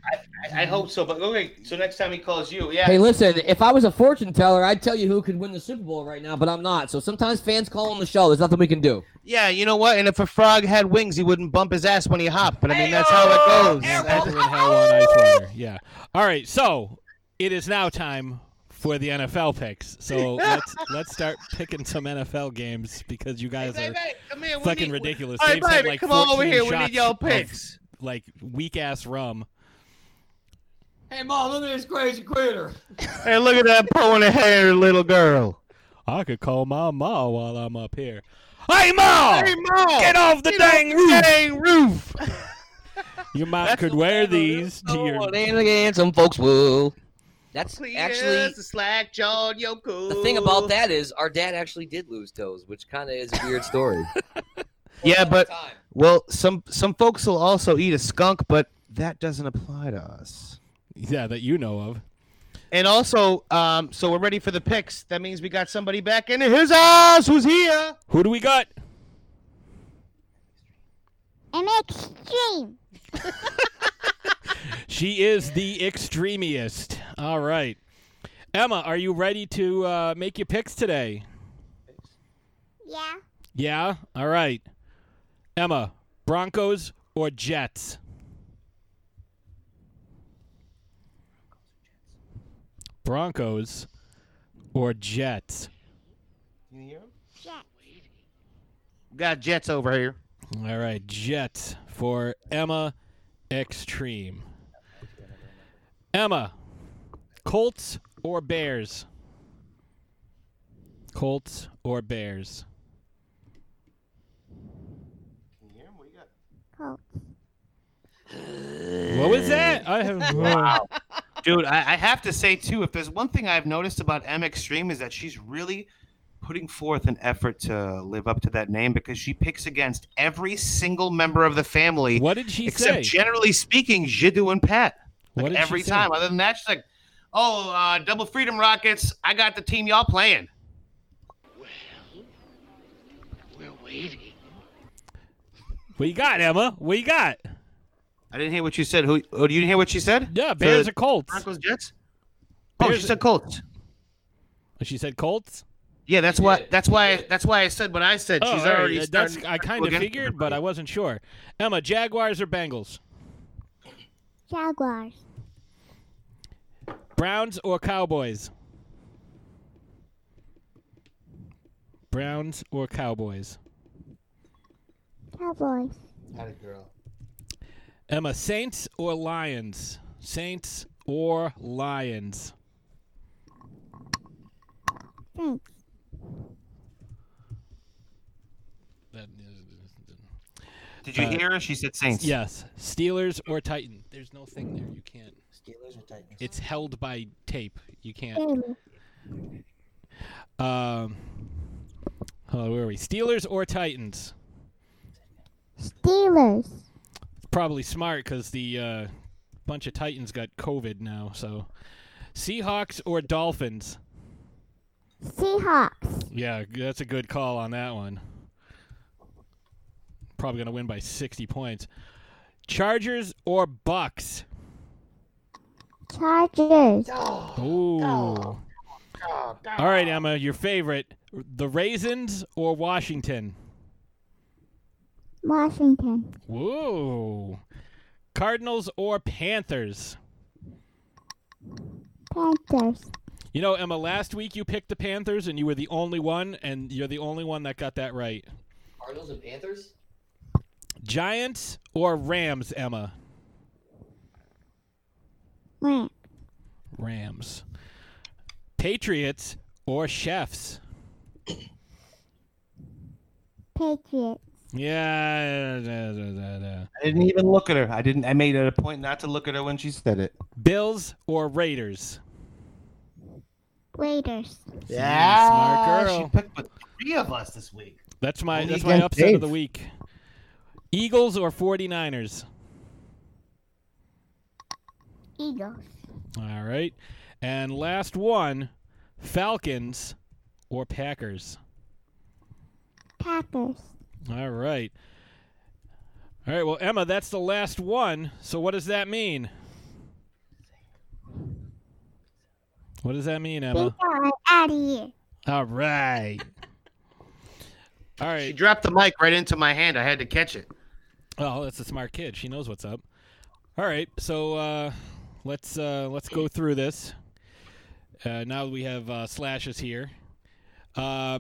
I, I hope so, but okay. So next time he calls you, yeah. Hey, listen, if I was a fortune teller, I'd tell you who could win the Super Bowl right now, but I'm not. So sometimes fans call on the show. There's nothing we can do. Yeah, you know what? And if a frog had wings, he wouldn't bump his ass when he hopped. But I mean, that's how it goes. That's how on ice yeah. All right, so it is now time for the N F L picks. So let's let's start picking some N F L games because you guys hey, are hey, hey, here, fucking need, ridiculous. All right, baby, like come on over here. We need y'all picks. Of, like weak-ass rum. Hey, Mom, look at this crazy critter. Hey, look at that pony hair little girl. I could call my ma while I'm up here. Hey, Ma! Hey, Ma! Get off the get dang off roof! Dang roof. Your mom That's could wear these to your... Oh, they again, some folks will. That's Please actually slack jaw, the thing about that is our dad actually did lose toes, which kind of is a weird story. yeah, but time. well, some some folks will also eat a skunk, but that doesn't apply to us. Yeah, that you know of. And also, um, so we're ready for the picks. That means we got somebody back in his house who's here. Who do we got? Emma Extreme. She is the extremiest. All right. Emma, are you ready to uh, make your picks today? Yeah. Yeah? All right. Emma, Broncos or Jets? Broncos or Jets? Can you hear him? Jets. We got Jets over here. All right. Jets for Emma Extreme. Emma, Colts or Bears? Colts or Bears? Can you hear him? What do you got? Colts. What was that? I have. Wow. Dude, I, I have to say, too, if there's one thing I've noticed about Emma Extreme is that she's really putting forth an effort to live up to that name because she picks against every single member of the family. What did she except say? Except, generally speaking, Jiddu and Pat. Like what did every she time. Say? Other than that, she's like, oh, uh, Double Freedom Rockets, I got the team y'all playing. Well, we're waiting. What you got, Emma? What you got? I didn't hear what you said. Who? Oh, you didn't hear what she said? Yeah, Bears or Colts. Broncos, Jets? Bears oh, she said Colts. She said Colts? Yeah, that's why. That's why. That's why I said what I said. Oh, She's right. already. That's, I kind of figured, but I wasn't sure. Emma, Jaguars or Bengals? Jaguars. Browns or Cowboys? Browns or Cowboys? Cowboys. Not a girl. Emma, Saints or Lions? Saints or Lions? Saints. Did you uh, hear her? She said Saints. Yes. Steelers or Titan? There's no thing there. You can't. Steelers or Titans? It's held by tape. You can't. Um. Hello, where are we? Steelers or Titans? Steelers. It's probably smart because the uh, bunch of Titans got COVID now. So, Seahawks or Dolphins? Seahawks. Yeah, that's a good call on that one. Probably going to win by sixty points. Chargers or Bucks? Chargers. Ooh. All right, Emma, your favorite. The Raisins or Washington? Washington. Whoa. Cardinals or Panthers? Panthers. You know, Emma, last week you picked the Panthers and you were the only one, and you're the only one that got that right. Cardinals and Panthers? Giants or Rams, Emma? Rams. Rams. Patriots or Chefs? Patriots. Yeah. Da, da, da, da. I didn't even look at her. I didn't. I made it a point not to look at her when she said it. Bills or Raiders? Waiters. Yeah, smart girl. She picked with three of us this week. That's my that's my upset of the week. Eagles or 49ers? Eagles. All right. And last one, Falcons or Packers? Packers. All right. All right, well, Emma, that's the last one. So what does that mean? What does that mean, Emma? I'm out of here. All right. All right. She dropped the mic right into my hand. I had to catch it. Oh, that's a smart kid. She knows what's up. All right. So uh, let's uh, let's go through this. Uh, now that we have uh, Slashes here. Uh,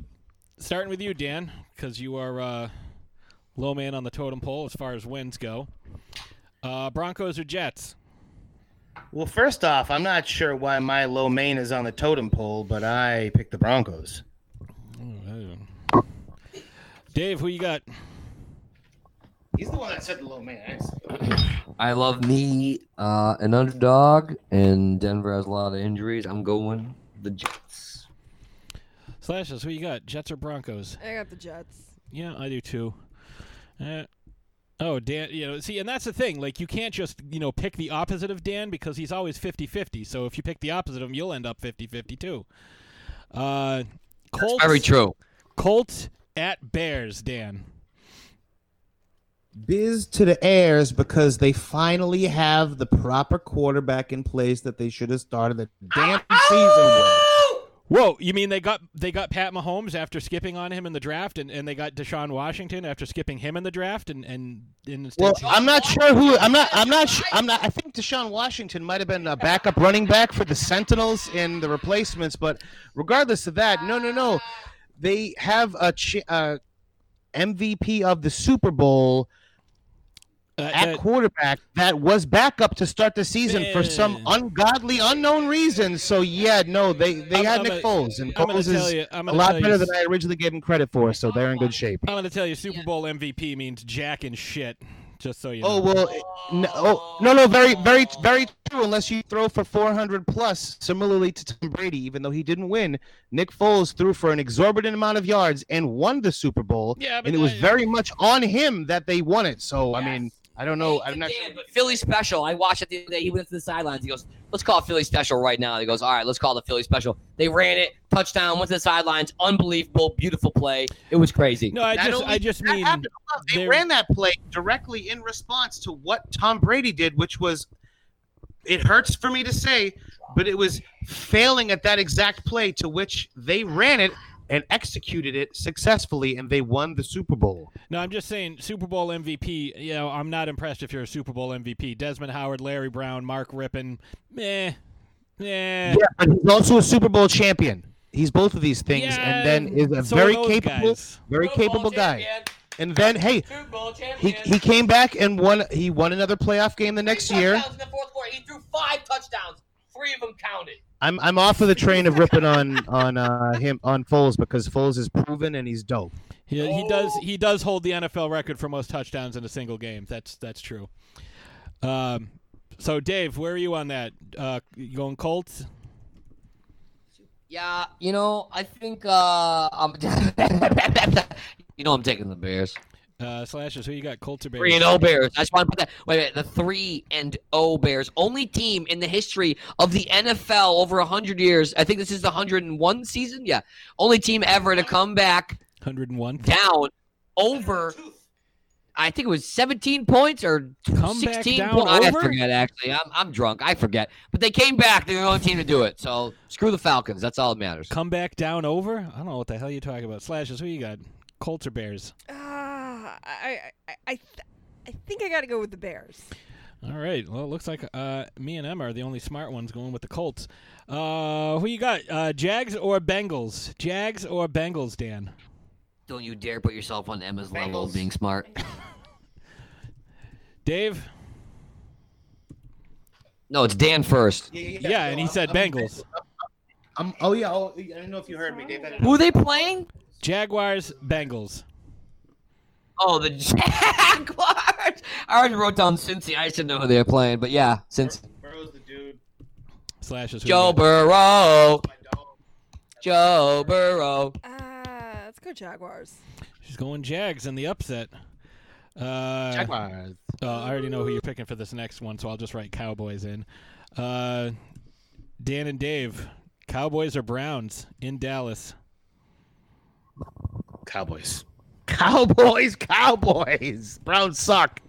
starting with you, Dan, because you are uh, low man on the totem pole as far as wins go. Uh, Broncos or Jets? Well, first off, I'm not sure why my low man is on the totem pole, but I picked the Broncos. Dave, who you got? He's the one that said the low man. I love me uh, an underdog, and Denver has a lot of injuries. I'm going the Jets. Slashes, who you got? Jets or Broncos? I got the Jets. Yeah, I do too. Uh, oh, Dan, you know, see, and that's the thing. Like, you can't just, you know, pick the opposite of Dan because he's always fifty-fifty. So if you pick the opposite of him, you'll end up fifty-fifty too. Uh, Colts, that's very true. Colts. At Bears, Dan. Biz to the Airs because they finally have the proper quarterback in place that they should have started the damn season with. Whoa, you mean they got they got Pat Mahomes after skipping on him in the draft, and, and they got Deshaun Washington after skipping him in the draft, and and, and instead. Well, I'm not sure who I'm not I'm not I'm not I think Deshaun Washington might have been a backup running back for the Sentinels and the replacements, but regardless of that, no, no, no. They have a ch- uh, M V P of the Super Bowl uh, at uh, quarterback that was backup to start the season man. for some ungodly, unknown reason. So, yeah, no, they, they I'm, had I'm Nick gonna, Foles, and I'm Foles is you, a lot better you. than I originally gave him credit for, so they're in good shape. I'm going to tell you, Super Bowl M V P means jack and shit. Just so you know. Oh, well, no, oh, no, no, very, very, very true, unless you throw for four hundred plus, similarly to Tom Brady, even though he didn't win. Nick Foles threw for an exorbitant amount of yards and won the Super Bowl, yeah, and it was I, very much on him that they won it. So, yes. I mean, I don't know. I'm not sure. But Philly Special, I watched it the other day. He went to the sidelines. He goes, let's call Philly Special right now. He goes, all right, let's call the Philly Special. They ran it. Touchdown, went to the sidelines, unbelievable, beautiful play. It was crazy. No, I that just, I just mean they ran that play directly in response to what Tom Brady did, which was, it hurts for me to say, but it was failing at that exact play to which they ran it and executed it successfully, and they won the Super Bowl. No, I'm just saying Super Bowl M V P. You know, I'm not impressed if you're a Super Bowl M V P. Desmond Howard, Larry Brown, Mark Rippon, meh, meh. Yeah, but he's also a Super Bowl champion. He's both of these things, yeah, and then is a so very capable, guys. very Super capable guy. And then, hey, he, he came back and won. He won another playoff game the next year. In the fourth quarter, he threw five touchdowns. Three of them counted. I'm I'm off of the train of ripping on on uh, him on Foles because Foles is proven and he's dope. He oh. he does he does hold the N F L record for most touchdowns in a single game. That's that's true. Um, so Dave, where are you on that? Uh, you going Colts? Yeah, you know I think uh, I'm. you know I'm taking the Bears. Uh, Slashes, who you got? Colts or Bears? Three and O Bears. I just want to put that. Wait a minute. The three and O Bears, only team in the history of the N F L over a hundred years. I think this is the hundred and one season. Yeah, only team ever to come back. Hundred and one down over. I think it was seventeen points or come sixteen down points. Over? I forget actually. I'm I'm drunk. I forget. But they came back. They're the only team to do it. So screw the Falcons. That's all that matters. Come back down over. I don't know what the hell you're talking about. Slashes, who you got? Colts or Bears? I I I, th- I think I got to go with the Bears. All right. Well, it looks like uh, me and Emma are the only smart ones going with the Colts. Uh, who you got? Uh, Jags or Bengals? Jags or Bengals, Dan? Don't you dare put yourself on Emma's Bengals. level of being smart. Dave? No, it's Dan first. Yeah, yeah, yeah and he said I'm, Bengals. I'm, I'm, oh, yeah. Oh, I don't know if you heard me, Dave. Who are they playing? Jaguars, Bengals. Oh, the Jaguars! I already wrote down Cincy. I didn't know who they were playing, but yeah, Cincy. Burrow's the dude. Slashes. Joe Burrow. Joe Burrow. Ah, let's go Jaguars. She's going Jags in the upset. Uh, Jaguars. Uh, I already know who you're picking for this next one, so I'll just write Cowboys in. Uh, Dan and Dave, Cowboys or Browns in Dallas? Cowboys. Cowboys, Cowboys. Browns suck.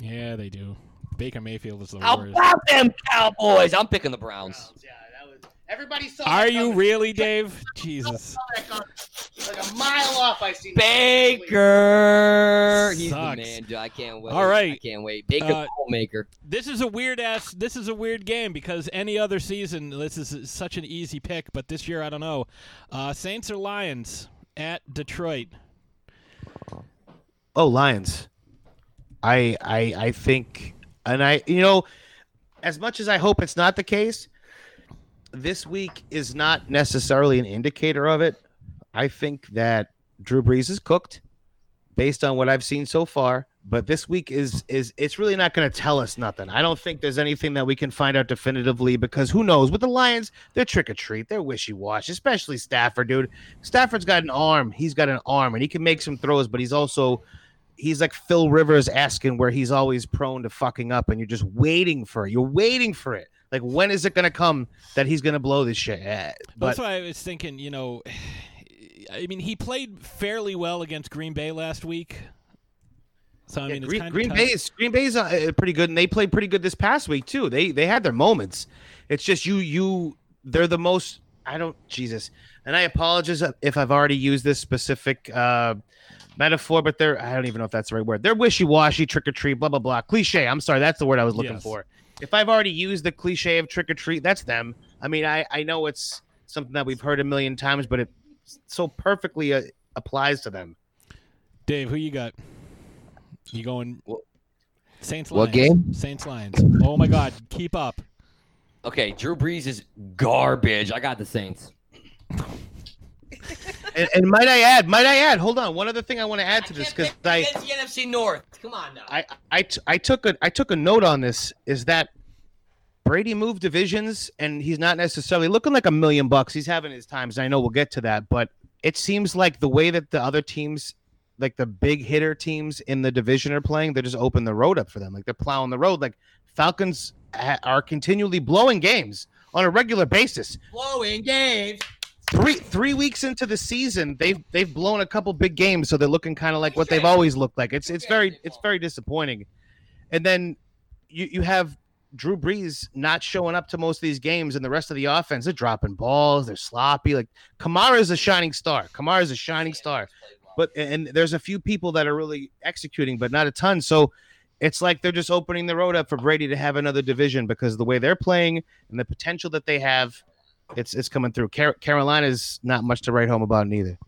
Yeah, they do. Baker Mayfield is the How worst. How about them Cowboys? I'm picking the Browns. Browns yeah, that was, everybody saw Are you coming. Really, Dave? Jesus. Like a mile off, I see. Baker. He's Sucks. the man, I can't wait. All right. I can't wait. Baker, uh, maker. This is a weird ass. This is a weird game because any other season, this is such an easy pick. But this year, I don't know. Uh, Saints or Lions at Detroit? Oh, Lions. I, I I think, and I, you know, as much as I hope it's not the case, this week is not necessarily an indicator of it. I think that Drew Brees is cooked based on what I've seen so far, but this week is, is it's really not going to tell us nothing. I don't think there's anything that we can find out definitively because who knows? With the Lions, they're trick-or-treat. They're wishy-washy, especially Stafford, dude. Stafford's got an arm. He's got an arm, and he can make some throws, but he's also... He's like Phil Rivers asking where he's always prone to fucking up, and you're just waiting for it. You're waiting for it. Like, when is it going to come that he's going to blow this shit? But- That's why I was thinking, you know, I mean, he played fairly well against Green Bay last week. So, I yeah, mean, it's Green, kind of Green Bay is Green Bay is uh, pretty good, and they played pretty good this past week, too. They they had their moments. It's just you, you, they're the most, I don't, Jesus. And I apologize if I've already used this specific, uh, metaphor, but they're, I don't even know if that's the right word. They're wishy-washy, trick-or-treat, blah, blah, blah. Cliche. I'm sorry. That's the word I was looking yes. for. If I've already used the cliche of trick-or-treat, that's them. I mean, I, I know it's something that we've heard a million times, but it so perfectly uh, applies to them. Dave, who you got? You going Saints Lions. What game? Saints Lions. Oh, my God. Keep up. Okay, Drew Brees is garbage. I got the Saints. And, and might I add, might I add, hold on. One other thing I want to add to I this because I the N F C North. Come on now. I, I, t- I took a I took a note on this is that Brady moved divisions and he's not necessarily looking like a million bucks. He's having his times. I know we'll get to that, but it seems like the way that the other teams, like the big hitter teams in the division are playing, they're just opening the road up for them. Like they're plowing the road. Like Falcons ha- are continually blowing games on a regular basis. Blowing games. Three three weeks into the season, they've they've blown a couple big games, so they're looking kind of like what they've always looked like. It's it's very it's very disappointing. And then you, you have Drew Brees not showing up to most of these games, and the rest of the offense, they're dropping balls, they're sloppy. Like Kamara's a shining star. Kamara's a shining star. But and there's a few people that are really executing, but not a ton. So it's like they're just opening the road up for Brady to have another division because of the way they're playing and the potential that they have. It's it's coming through. Car- Carolina's not much to write home about neither.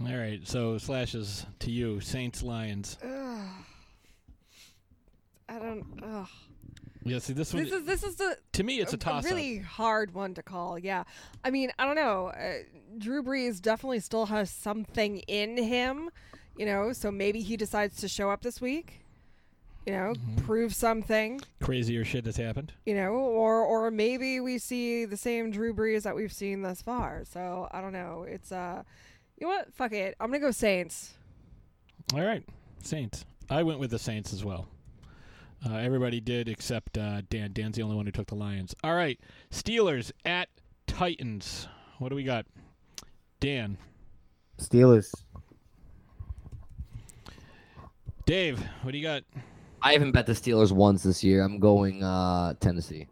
All right, so Slashes to you, Saints, Lions. Ugh. I don't. Ugh. Yeah, see this one. This is this is the to me it's a, a toss up. Really hard one to call. Yeah, I mean I don't know. Uh, Drew Brees definitely still has something in him, you know. So maybe he decides to show up this week. You know, mm-hmm. prove something. Crazier shit has happened. You know, or or maybe we see the same Drew Brees that we've seen thus far. So I don't know. It's uh, you know what? Fuck it. I'm gonna go Saints. All right, Saints. I went with the Saints as well. Uh, everybody did except uh, Dan. Dan's the only one who took the Lions. All right, Steelers at Titans. What do we got, Dan? Steelers. Dave, what do you got? I haven't bet the Steelers once this year. I'm going uh, Tennessee.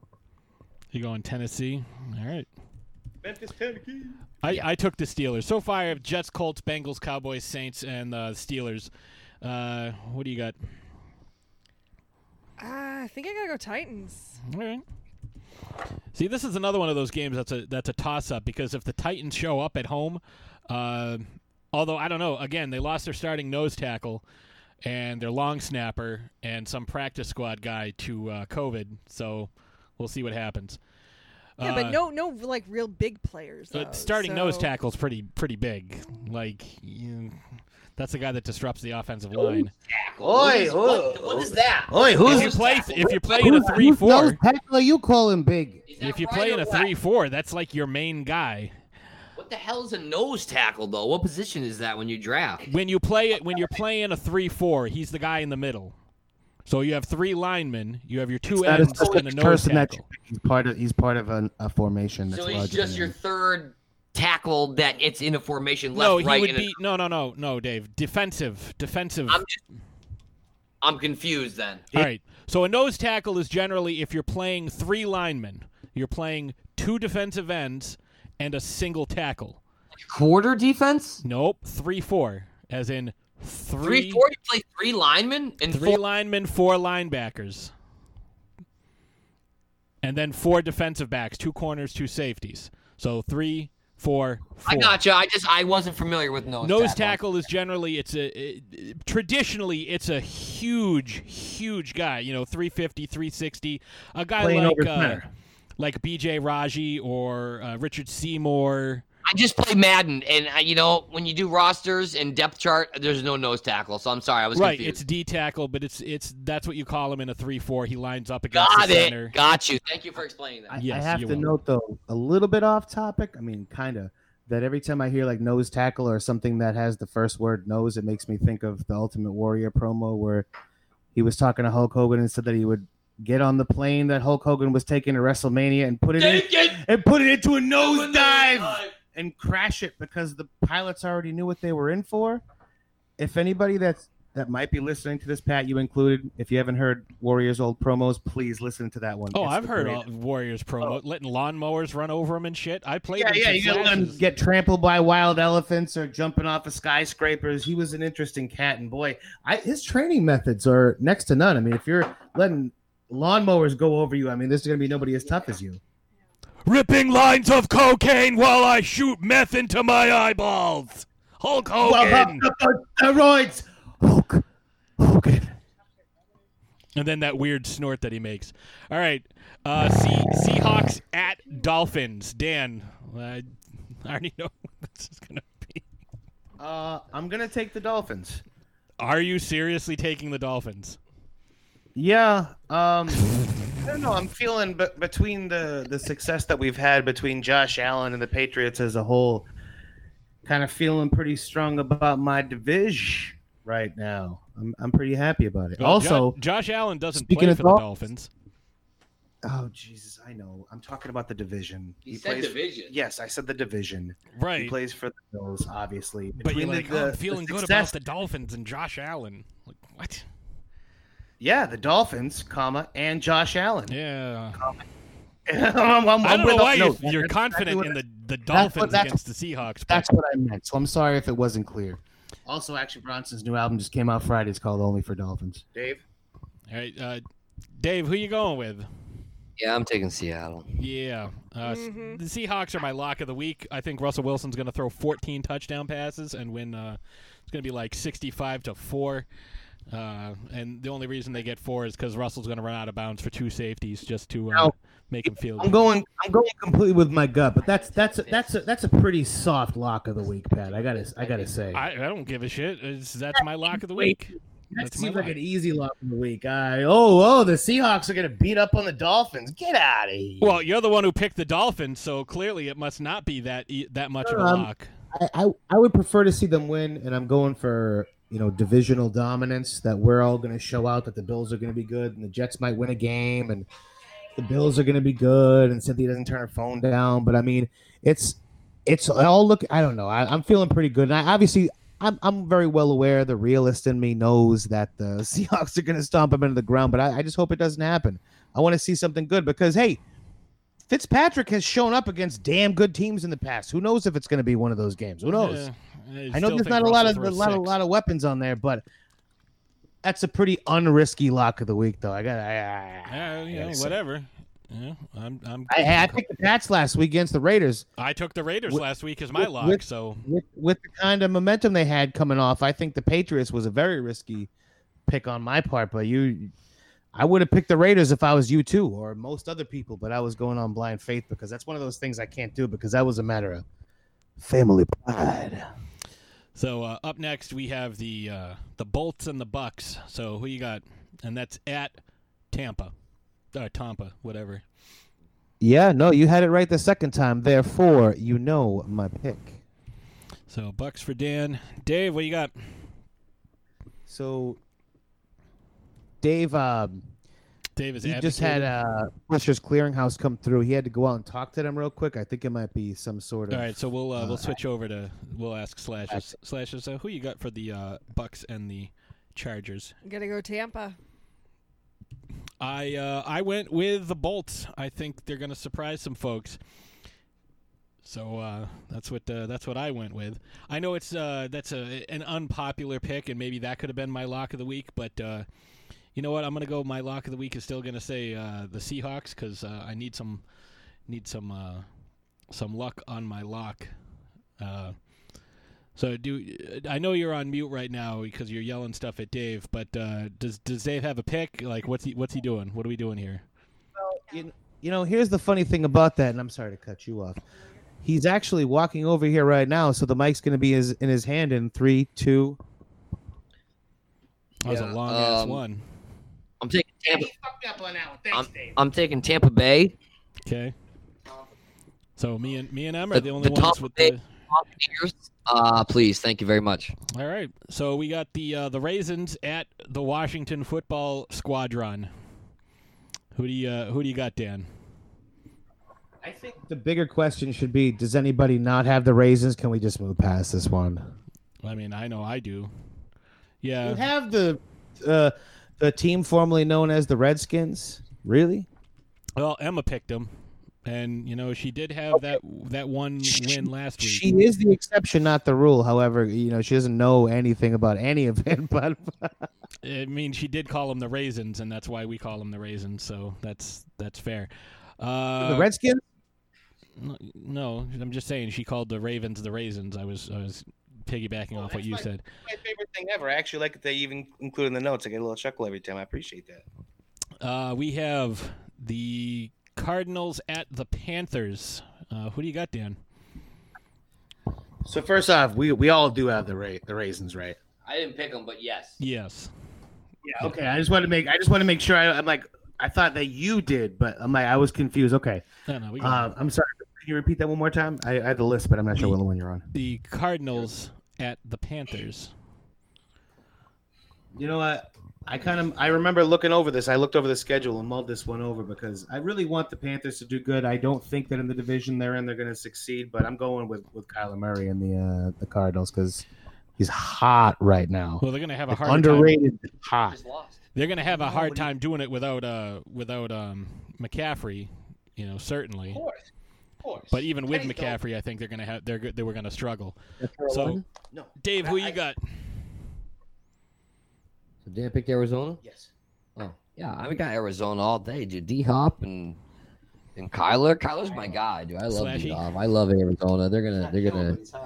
You're going Tennessee? All right. Memphis, Tennessee. I, yeah. I took the Steelers. So far, I have Jets, Colts, Bengals, Cowboys, Saints, and uh, Steelers. Uh, what do you got? Uh, I think I got to go Titans. All right. See, this is another one of those games that's a, that's a toss-up because if the Titans show up at home, uh, although, I don't know, again, they lost their starting nose tackle. And their long snapper and some practice squad guy to uh, COVID, so we'll see what happens. Yeah, uh, but no, no, like real big players. Though, starting so. nose tackle's pretty, pretty big. Like, you, that's the guy that disrupts the offensive Ooh, line. Oi, what, what is that? Oi, who's if you play tackle? If you play who's, in a three four? Tackle you call him big. If you right play in a three four, that's like your main guy. What the hell's a nose tackle though? What position is that when you draft? When you play it, when you're playing a three four, he's the guy in the middle. So you have three linemen, you have your two ends, and a nose tackle. He's part of he's part of an, a formation. That's so he's just your third tackle that it's in a formation. Left, no, he right, would be a... no, no, no, no, Dave. Defensive, defensive. I'm, just, I'm confused then. All right. So a nose tackle is generally if you're playing three linemen, you're playing two defensive ends and a single tackle. Quarter defense? Nope. three four, as in three. three four, you play three linemen? And three four... linemen, four linebackers. And then four defensive backs, two corners, two safeties. So three, four, four. I gotcha. I just I wasn't familiar with nose tackle. Nose tackle is generally, it's a it, traditionally, it's a huge, huge guy. You know, three fifty, three sixty. A guy Playing like... Uh, Like B J Raji or uh, Richard Seymour. I just play Madden, and uh, you know when you do rosters and depth chart, there's no nose tackle. So I'm sorry, I was right. Confused. It's D tackle, but it's it's that's what you call him in a three four. He lines up against Got the it. Center. Got you. Thank you for explaining that. I, yes, I have to will. note though, a little bit off topic. I mean, kind of that every time I hear like nose tackle or something that has the first word nose, it makes me think of the Ultimate Warrior promo where he was talking to Hulk Hogan and said that he would get on the plane that Hulk Hogan was taking to WrestleMania and put it in, it. and put it into a nosedive and crash it because the pilots already knew what they were in for. If anybody that's that might be listening to this, Pat, you included, if you haven't heard Warriors' old promos, please listen to that one. Oh, it's I've heard all Warriors promo, oh. letting lawnmowers run over them and shit. I played. Yeah, yeah, you let him get trampled by wild elephants or jumping off of skyscrapers. He was an interesting cat, and boy, I, his training methods are next to none. I mean, if you're letting lawnmowers go over you, I mean, this is going to be nobody as tough as you. Ripping lines of cocaine while I shoot meth into my eyeballs. Hulk Hogan. Steroids. Hulk Hogan. And then that weird snort that he makes. All right. Uh, C- Seahawks at Dolphins. Dan, I already know what this is going to be. Uh, I'm going to take the Dolphins. Are you seriously taking the Dolphins? Yeah, um, I don't know. I'm feeling b- between the, the success that we've had between Josh Allen and the Patriots as a whole, kind of feeling pretty strong about my division right now. I'm I'm pretty happy about it. Well, also, Josh, Josh Allen doesn't play for Dolphins, the Dolphins. Oh, Jesus, I know. I'm talking about the division. He, he said plays, division. Yes, I said the division. Right. He plays for the Bills, obviously. But between you're like, the, oh, I'm feeling good about the Dolphins and Josh Allen. Like, what? Yeah, the Dolphins, comma, and Josh Allen. Yeah. I'm, I'm, I don't know why you, no, you're confident exactly in the, the Dolphins that's what, that's, against the Seahawks. But... That's what I meant, so I'm sorry if it wasn't clear. Also, Action Bronson's new album just came out Friday. It's called Only for Dolphins. Dave? All right, uh, Dave, who you going with? Yeah, I'm taking Seattle. Yeah. Uh, mm-hmm. The Seahawks are my lock of the week. I think Russell Wilson's going to throw fourteen touchdown passes and win. Uh, it's going to be like sixty-five to four. Uh, and the only reason they get four is because Russell's going to run out of bounds for two safeties just to uh, now, make him feel. I'm good. going, I'm going completely with my gut, but that's that's a, that's a, that's a pretty soft lock of the week, Pat. I gotta I gotta say. I, I don't give a shit. It's, that's my lock of the week. That seems like an easy lock of the week. I, oh, oh, the Seahawks are going to beat up on the Dolphins. Get out of here. Well, you're the one who picked the Dolphins, so clearly it must not be that that much um, of a lock. I, I I would prefer to see them win, and I'm going for. You know, divisional dominance that we're all going to show out that the Bills are going to be good and the Jets might win a game and the Bills are going to be good and Cynthia doesn't turn her phone down. But I mean, it's it's all look. I don't know. I, I'm feeling pretty good. And I, obviously, I'm I'm very well aware. The realist in me knows that the Seahawks are going to stomp them into the ground. But I, I just hope it doesn't happen. I want to see something good because hey, Fitzpatrick has shown up against damn good teams in the past. Who knows if it's going to be one of those games? Who knows? Yeah. I, I know there's not a lot of a lot, a lot of weapons on there, but that's a pretty unrisky lock of the week, though. I got, yeah, you know, whatever. Yeah, I'm, I'm. I, I picked the Pats last week against the Raiders. I took the Raiders with, last week as my with, lock. With, so with, with the kind of momentum they had coming off, I think the Patriots was a very risky pick on my part. But you, I would have picked the Raiders if I was you too, or most other people. But I was going on blind faith because that's one of those things I can't do because that was a matter of family pride. So uh, up next we have the uh, the Bolts and the Bucks. So who you got? And that's at Tampa, uh, Tampa, whatever. Yeah, no, you had it right the second time. Therefore, you know my pick. So, Bucks for Dan. Dave, what you got? So, Dave, um, Dave is he just had uh, Publishers Clearinghouse come through. He had to go out and talk to them real quick. I think it might be some sort of. All right, so we'll uh, uh, we'll switch over to we'll ask Slashers. Slashers, uh, who you got for the uh, Bucks and the Chargers? I'm gonna go Tampa. I uh, I went with the Bolts. I think they're going to surprise some folks. So uh, that's what uh, that's what I went with. I know it's uh, that's a an unpopular pick, and maybe that could have been my lock of the week. But uh, you know what? I'm going to go. My lock of the week is still going to say uh, the Seahawks because uh, I need some need some uh, some luck on my lock. Uh, so do I know you're on mute right now because you're yelling stuff at Dave? But uh, does does Dave have a pick? Like what's he what's he doing? What are we doing here? Well, you, you know, here's the funny thing about that, and I'm sorry to cut you off. He's actually walking over here right now, so the mic's going to be his, in his hand in three, two. That was yeah, a long um, ass one. I'm taking Tampa. Fucked up on that one. Thanks, I'm, Dave. I'm taking Tampa Bay. Okay. So me and me and Em are the, the only the ones with Bay, the. Uh, please, thank you very much. All right, so we got the uh, the Raisins at the Washington Football Squadron. Who do you uh, who do you got, Dan? I think the bigger question should be, does anybody not have the Raisins? Can we just move past this one? I mean, I know I do. Yeah. You have the uh, the team formerly known as the Redskins? Really? Well, Emma picked them. And, you know, she did have okay. that that one she, win last week. She is the exception, not the rule. However, you know, she doesn't know anything about any of it. But I mean, she did call them the Raisins, and that's why we call them the Raisins. So that's that's fair. Uh, the Redskins? No, I'm just saying she called the Ravens the Raisins. I was I was piggybacking well, off what you my, said. My favorite thing ever. I actually like that they even include in the notes. I get a little chuckle every time. I appreciate that. Uh, we have the Cardinals at the Panthers. Uh, who do you got, Dan? So first off, we we all do have the ra- the Raisins, right? I didn't pick them, but yes. Yes. Yeah. Okay. I just want to make I just want to make sure I, I'm like. I thought that you did, but I'm like I was confused. Okay, no, no, we got uh, I'm sorry. Can you repeat that one more time? I, I had the list, but I'm not sure what one you're on. The Cardinals at the Panthers. You know what? I kind of I remember looking over this. I looked over the schedule and mulled this one over because I really want the Panthers to do good. I don't think that in the division they're in, they're going to succeed. But I'm going with, with Kyler Murray and the uh, the Cardinals because he's hot right now. Well, they're going to have a hard underrated time. Hot. He's lost. They're going to have a hard time doing it without uh without um McCaffrey, you know, certainly. Of course. Of course. But even with McCaffrey, I think they're going to have they're they were going to struggle. So, no. Dave, who I, you got? So Dan picked Arizona? Yes. Oh, yeah, I got Arizona all day, dude. D-Hop and and Kyler. Kyler's my guy, dude. I love D-Hop. I love Arizona. They're going to they're going to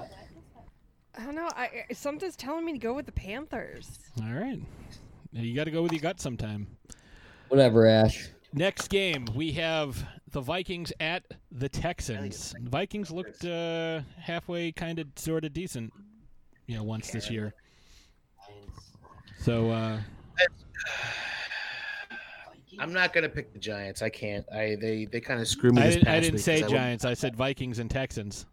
I don't know. I something's telling me to go with the Panthers. All right. You got to go with your gut sometime. Whatever, Ash. Next game, we have the Vikings at the Texans. The Vikings looked uh, halfway kind of sort of decent, you know, once this year. So uh, I'm not going to pick the Giants. I can't. I They, they kind of screw me. I, this didn't, I didn't say I Giants. I said Vikings and Texans.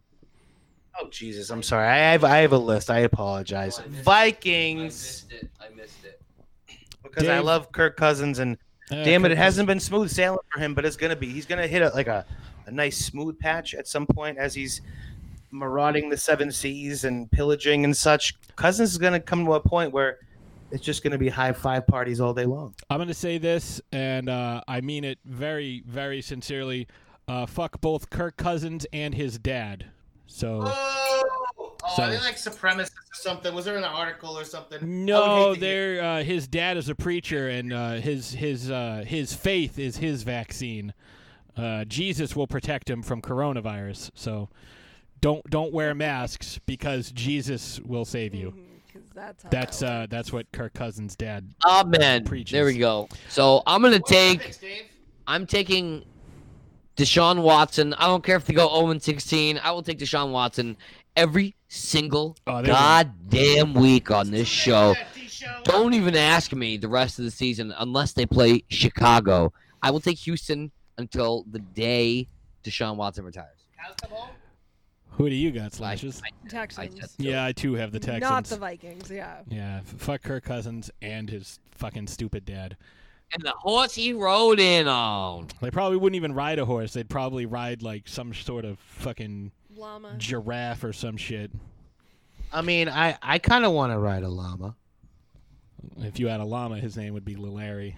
Oh, Jesus. I'm sorry. I have, I have a list. I apologize. Oh, I Vikings. It. I missed it. I missed it. Because Dave. I love Kirk Cousins, and uh, damn it, Kirk it hasn't been smooth sailing for him, but it's gonna be. He's gonna hit a, like a, a nice smooth patch at some point as he's marauding the seven seas and pillaging and such. Cousins is gonna come to a point where it's just gonna be high five parties all day long. I'm gonna say this, and uh, I mean it very, very sincerely. Uh, fuck both Kirk Cousins and his dad. So. Oh! Oh, so, are they like supremacists or something? Was there an article or something? No, they're uh, his dad is a preacher, and uh, his his uh, his faith is his vaccine. Uh, Jesus will protect him from coronavirus. So don't don't wear masks because Jesus will save you. Mm-hmm, that's how that's, that uh, that's what Kirk Cousins' dad Amen. preaches. There we go. So I'm gonna take. Picks, I'm taking. Deshaun Watson. I don't care if they go zero and sixteen. I will take Deshaun Watson every single oh, goddamn we week on this show. Don't even ask me the rest of the season unless they play Chicago. I will take Houston until the day Deshaun Watson retires. Who do you got, Slashes? I, I, Texans. I yeah, I too have the Texans. Not the Vikings, yeah. Yeah, fuck Kirk Cousins and his fucking stupid dad. And the horse he rode in on. They probably wouldn't even ride a horse. They'd probably ride, like, some sort of fucking llama. Giraffe or some shit. I mean, I, I kind of want to ride a llama. If you had a llama, his name would be Lil Larry.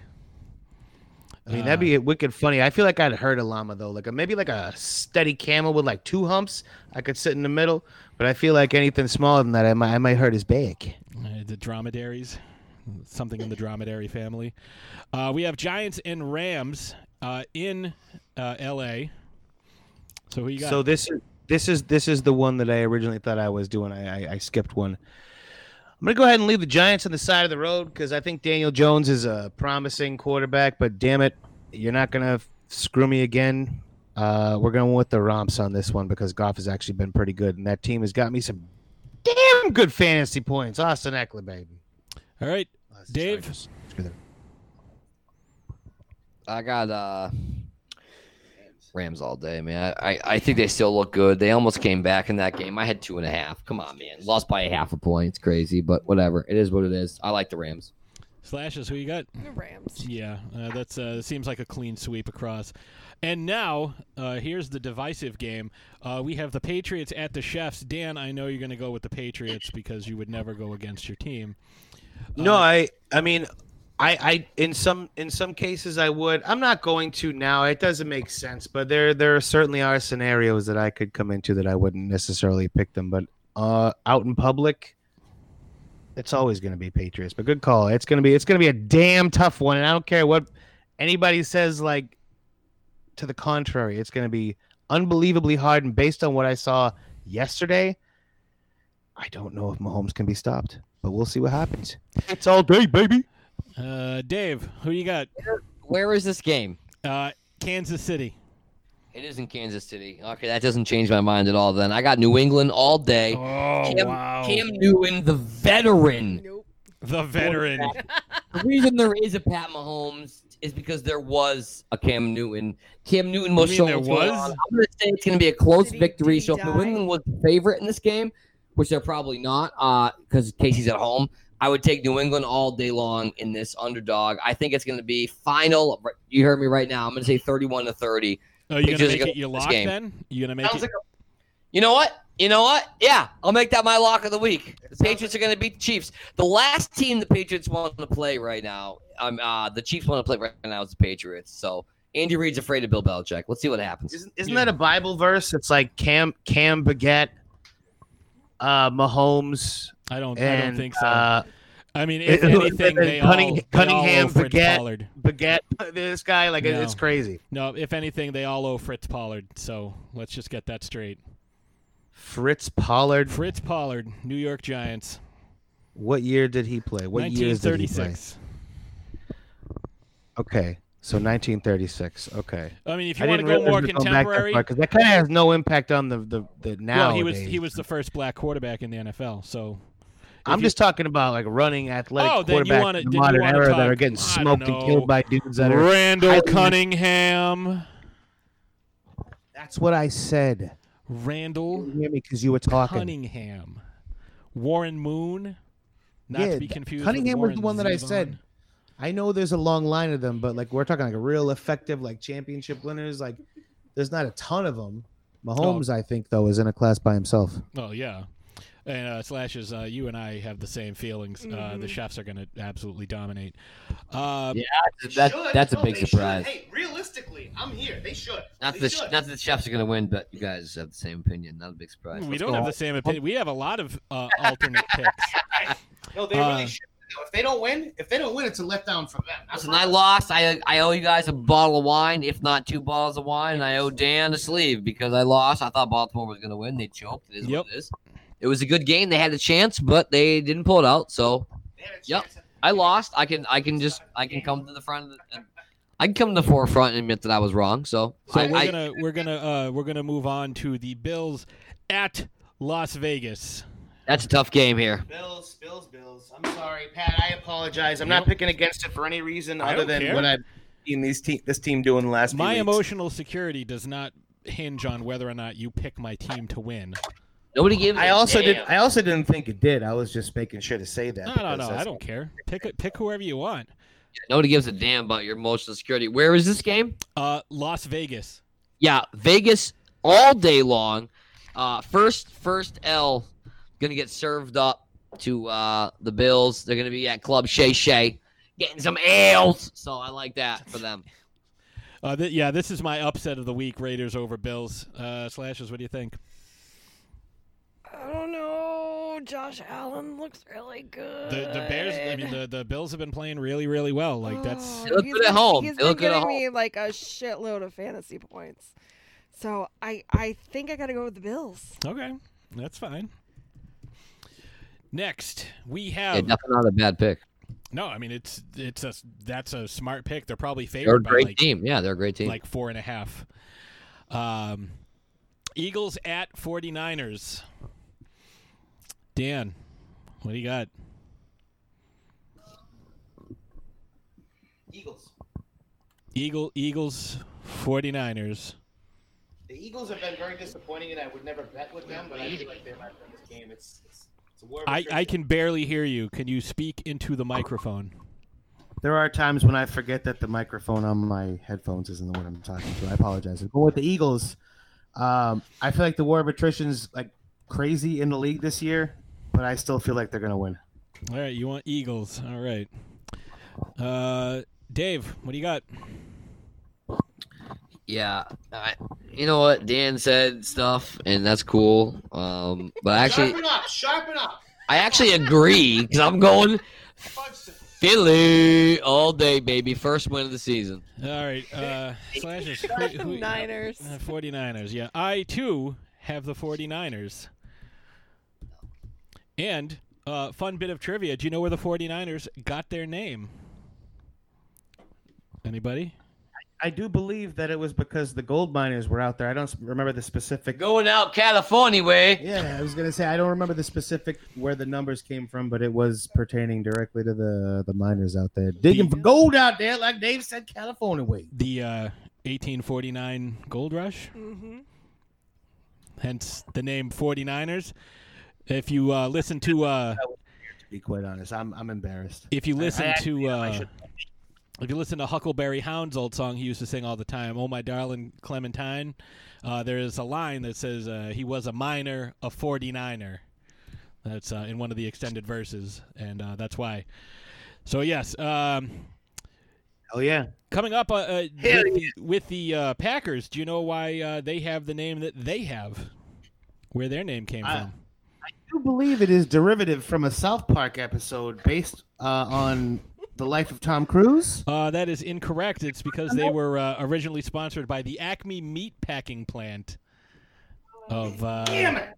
I mean, that'd be wicked funny. I feel like I'd hurt a llama, though. Like a, maybe like a steady camel with like two humps. I could sit in the middle, but I feel like anything smaller than that, I might, I might hurt his back. Uh, the dromedaries. Something in the dromedary family. Uh, we have Giants and Rams uh, in uh, L A. So who you got? So this, this, is, this is the one that I originally thought I was doing. I, I, I skipped one. I'm going to go ahead and leave the Giants on the side of the road because I think Daniel Jones is a promising quarterback, but damn it, you're not going to f- screw me again. Uh, we're going with the Romps on this one because Goff has actually been pretty good, and that team has got me some damn good fantasy points. Austin Eckler, baby. All right, uh, Dave. Just, I got uh, Rams all day, man. I, I, I think they still look good. They almost came back in that game. I had two and a half. Come on, man. Lost by a half a point. It's crazy, but whatever. It is what it is. I like the Rams. Slashes, who you got? The Rams. Yeah, uh, that's uh, seems like a clean sweep across. And now, uh, here's the divisive game. Uh, we have the Patriots at the Chiefs. Dan, I know you're going to go with the Patriots because you would never go against your team. No, uh, I I mean – I, I in some in some cases I would. I'm not going to now. It doesn't make sense, but there there certainly are scenarios that I could come into that I wouldn't necessarily pick them. But uh, out in public, it's always going to be Patriots. But good call. It's gonna be it's gonna be a damn tough one, and I don't care what anybody says. Like to the contrary, it's going to be unbelievably hard. And based on what I saw yesterday, I don't know if Mahomes can be stopped. But we'll see what happens. It's all day, baby. Uh, Dave, who you got? Where, where is this game? Uh, Kansas City. It is in Kansas City. Okay, that doesn't change my mind at all then. I got New England all day. Oh, Cam, wow. Cam Newton, the veteran. Nope. The veteran. The reason there is a Pat Mahomes is because there was a Cam Newton. Cam Newton was showing I'm going to say it's going to be a close he, victory. So if New England was the favorite in this game, which they're probably not because uh, Casey's at home, I would take New England all day long in this underdog. I think it's going to be final. You heard me right now. I'm going to say thirty-one to thirty. Oh, you're going to make it your lock then? You're going to make it? Like a, you know what? You know what? Yeah, I'll make that my lock of the week. The Patriots are going to beat the Chiefs. The last team the Patriots want to play right now, um, uh, the Chiefs want to play right now is the Patriots. So Andy Reid's afraid of Bill Belichick. Let's see what happens. Isn't, isn't yeah. that a Bible verse? It's like Cam Cam Baguette, uh, Mahomes. I don't. And, I don't think so. Uh, I mean, if it, anything, it, they Cunning, all they Cunningham, all owe Fritz Baguette, Pollard. Baguette, this guy, like no. It's crazy. No, if anything, they all owe Fritz Pollard. So let's just get that straight. Fritz Pollard. Fritz Pollard, New York Giants. What year did he play? What year did he play? Okay, so nineteen thirty-six. Okay. I mean, if you I want to go more contemporary, because that, that kind of has no impact on the the, the now. Well, he was he was the first black quarterback in the N F L, so. If I'm you, just talking about like running athletic oh, quarterbacks wanna, in the modern era talk, that are getting smoked and killed by dudes that Randall are Randall Cunningham. That's what I said. Randall. You hear me because you were talking. Cunningham. Warren Moon. Not yeah, to be confused. Cunningham with was the one Zivon. That I said. I know there's a long line of them, but like we're talking like real effective like championship winners. Like there's not a ton of them. Mahomes, oh. I think, though, is in a class by himself. Oh yeah. And uh, Slashes, uh, you and I have the same feelings. Mm-hmm. Uh, the Chiefs are going to absolutely dominate. Uh, yeah, that, that, that's no, a big surprise. Should. Hey, realistically, I'm here. They should. Not, they the, should. not that the Chiefs are going to win, but you guys have the same opinion. Not a big surprise. We Let's don't have on. the same opinion. We have a lot of uh, alternate picks. No, they really uh, should. If they don't win, if they don't win, it's a letdown for them. That's Listen, I lost. I I owe you guys a bottle of wine, if not two bottles of wine, and I owe Dan a sleeve because I lost. I thought Baltimore was going to win. They choked. It is yep. what it is. It was a good game. They had a chance, but they didn't pull it out. So, yep, I lost. I can, I can just, I can come to the front. Of the, I can come to the forefront and admit that I was wrong. So, so I, we're I, gonna, we're gonna, uh, we're gonna move on to the Bills at Las Vegas. That's a tough game here. Bills, Bills, Bills. I'm sorry, Pat. I apologize. I'm not picking against it for any reason other than what I. seen these te- this team doing the last few weeks. My emotional security does not hinge on whether or not you pick my team to win. Nobody gives. I also did. I also didn't think it did. I was just making sure to say that. No, no, no. I don't care. Pick it. Pick whoever you want. Yeah, nobody gives a damn about your emotional security. Where is this game? Uh, Las Vegas. Yeah, Vegas all day long. Uh, first, first L gonna get served up to uh the Bills. They're gonna be at Club Shay Shay getting some L's. So I like that for them. uh, th- yeah, this is my upset of the week: Raiders over Bills. Uh, Slashes, what do you think? I don't know. Josh Allen looks really good. The, the Bears, I mean, the, the Bills have been playing really, really well. Like that's. They look good at home. He's been giving me like a shitload of fantasy points, so I, I think I gotta go with the Bills. Okay, that's fine. Next, we have yeah, nothing on a bad pick. No, I mean it's it's a that's a smart pick. They're probably favored. They're a great by like, team. Yeah, they're a great team. Like four and a half. Um, Eagles at 49ers. Dan, what do you got? Eagles. Eagle, Eagles, 49ers. The Eagles have been very disappointing, and I would never bet with them, but I feel like they might win this game. It's, it's, it's a war I, I can barely hear you. Can you speak into the microphone? There are times when I forget that the microphone on my headphones isn't the one I'm talking to. I apologize. But with the Eagles, um, I feel like the war of attrition's like crazy in the league this year. But I still feel like they're going to win. All right, you want Eagles. All right. Uh, Dave, what do you got? Yeah, I, you know what? Dan said stuff, and that's cool. Um, but actually, sharpen up, sharpen up. I actually agree because I'm going Philly all day, baby. First win of the season. All right. Uh, Slashers. Niners. Uh, 49ers, yeah. I, too, have the 49ers. And uh, fun bit of trivia. Do you know where the 49ers got their name? Anybody? I, I do believe that it was because the gold miners were out there. I don't remember the specific. Going out California way. Yeah, I was going to say, I don't remember the specific where the numbers came from, but it was pertaining directly to the, the miners out there. Digging the, for gold out there, like Dave said, California way. The uh, eighteen forty-nine gold rush. Mm-hmm. Hence the name 49ers. If you uh, listen to, uh, to be quite honest, I'm I'm embarrassed. If you listen I, I, to, yeah, uh, if you listen to Huckleberry Hound's old song he used to sing all the time, "Oh My Darling Clementine," uh, there is a line that says uh, he was a miner, a 49er. That's uh, in one of the extended verses, and uh, that's why. So yes, um, hell yeah. Coming up uh, uh, with, yeah. the, with the uh, Packers, do you know why uh, they have the name that they have? Where their name came I, from? I do believe it is derivative from a South Park episode based uh, on the life of Tom Cruise. Uh, that is incorrect. It's because they were uh, originally sponsored by the Acme Meat Packing Plant. Of uh... Damn it!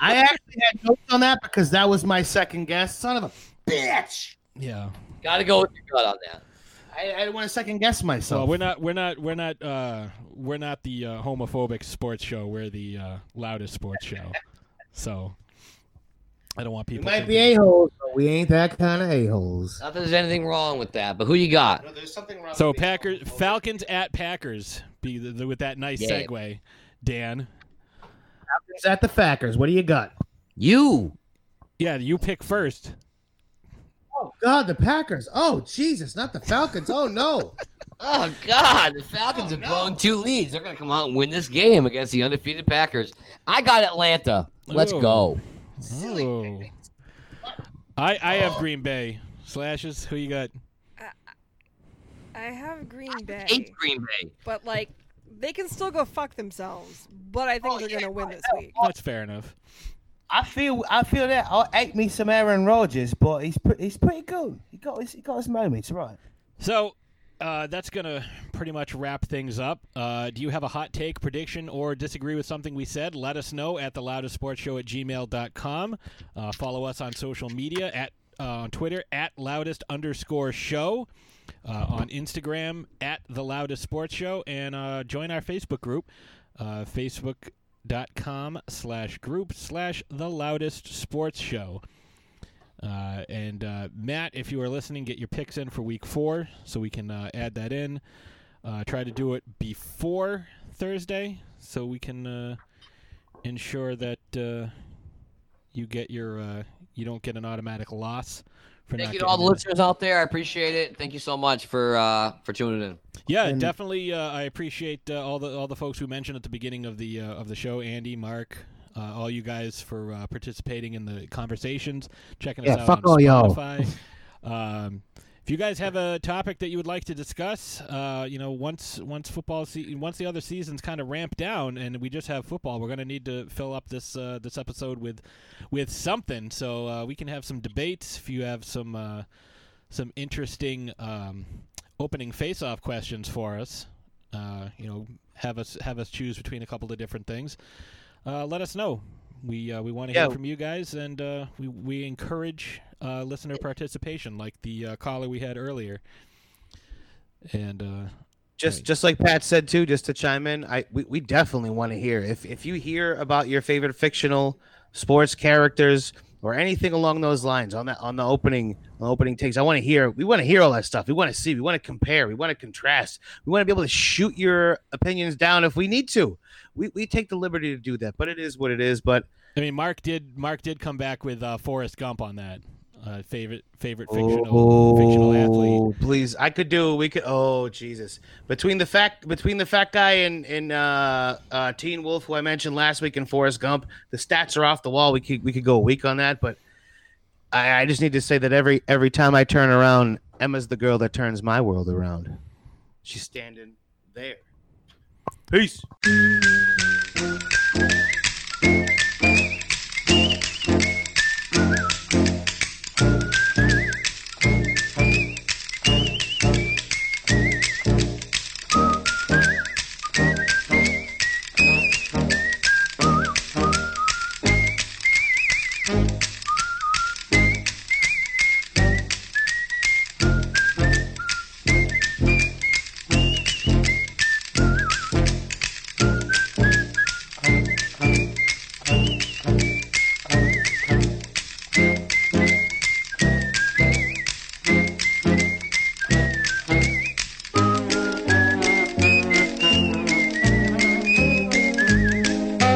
I actually had notes on that because that was my second guess. Son of a bitch! Yeah, gotta go with your gut on that. I, I didn't want to second guess myself. Well, we're not, we're not, we're not, uh, we're not the uh, homophobic sports show. We're the uh, loudest sports show. So. I don't want people. We might be a-holes, but we ain't that kind of a-holes. Not that there's anything wrong with that, but who you got? No, there's something wrong. So with Packers, a-holes. Falcons at Packers. Be the, the, with that nice yeah. segue, Dan. Falcons at the Packers. What do you got? You. Yeah, you pick first. Oh God, the Packers. Oh Jesus, not the Falcons. Oh no. Oh God, the Falcons oh, have no. blown two leads. They're gonna come out and win this game against the undefeated Packers. I got Atlanta. Let's Ooh. go. Silly oh. I I have oh. Green Bay. Slashes, who you got? I, I have Green Bay. I hate Green Bay. But, like, they can still go fuck themselves. But I think oh, they're yeah. going to win this week. That's fair enough. I feel I feel that. I ate me some Aaron Rodgers, but he's, pre- he's pretty good. He got his, he got his moments, right? So, uh, that's going to pretty much wrap things up. Uh, do you have a hot take, prediction, or disagree with something we said? Let us know at the loudest sports show at gmail dot com. Uh, follow us on social media, at uh, on Twitter, at loudest underscore show, uh, on Instagram, at the loudest sports show, and uh, join our Facebook group, uh, facebook dot com slash group slash the loudest sports show. Uh, and uh, Matt, if you are listening, get your picks in for week four so we can uh, add that in. Uh, try to do it before Thursday so we can uh, ensure that uh, you get your uh, you don't get an automatic loss. Thank you to all the listeners out there. I appreciate it. Thank you so much for uh, for tuning in. Yeah, and definitely. Uh, I appreciate uh, all the all the folks we mentioned at the beginning of the uh, of the show. Andy, Mark, uh, all you guys for uh, participating in the conversations, checking yeah, us out fuck on all Spotify. Y'all. Um, if you guys have a topic that you would like to discuss, uh, you know, once once football se- once the other seasons kind of ramp down and we just have football, we're going to need to fill up this uh, this episode with. With something, so uh, we can have some debates. If you have some uh, some interesting um, opening face-off questions for us, uh, you know, have us have us choose between a couple of different things. Uh, let us know. We uh, we want to yeah. hear from you guys, and uh, we we encourage uh, listener participation, like the uh, caller we had earlier. And uh, just I mean, just like Pat said too, just to chime in, I we, we definitely want to hear if if you hear about your favorite fictional sports characters or anything along those lines on that on the opening on the opening takes. I want to hear. We want to hear all that stuff. We want to see. We want to compare. We want to contrast. We want to be able to shoot your opinions down if we need to. We we take the liberty to do that, but it is what it is. But I mean, Mark did Mark did come back with uh, Forrest Gump on that uh, favorite favorite fictional oh, fictional athlete. Please, I could do. We could. Oh Jesus! Between the fact between the fat guy and and uh, uh, Teen Wolf, who I mentioned last week, and Forrest Gump, the stats are off the wall. We could we could go a week on that, but I, I just need to say that every every time I turn around, Emma's the girl that turns my world around. She's standing there. Peace.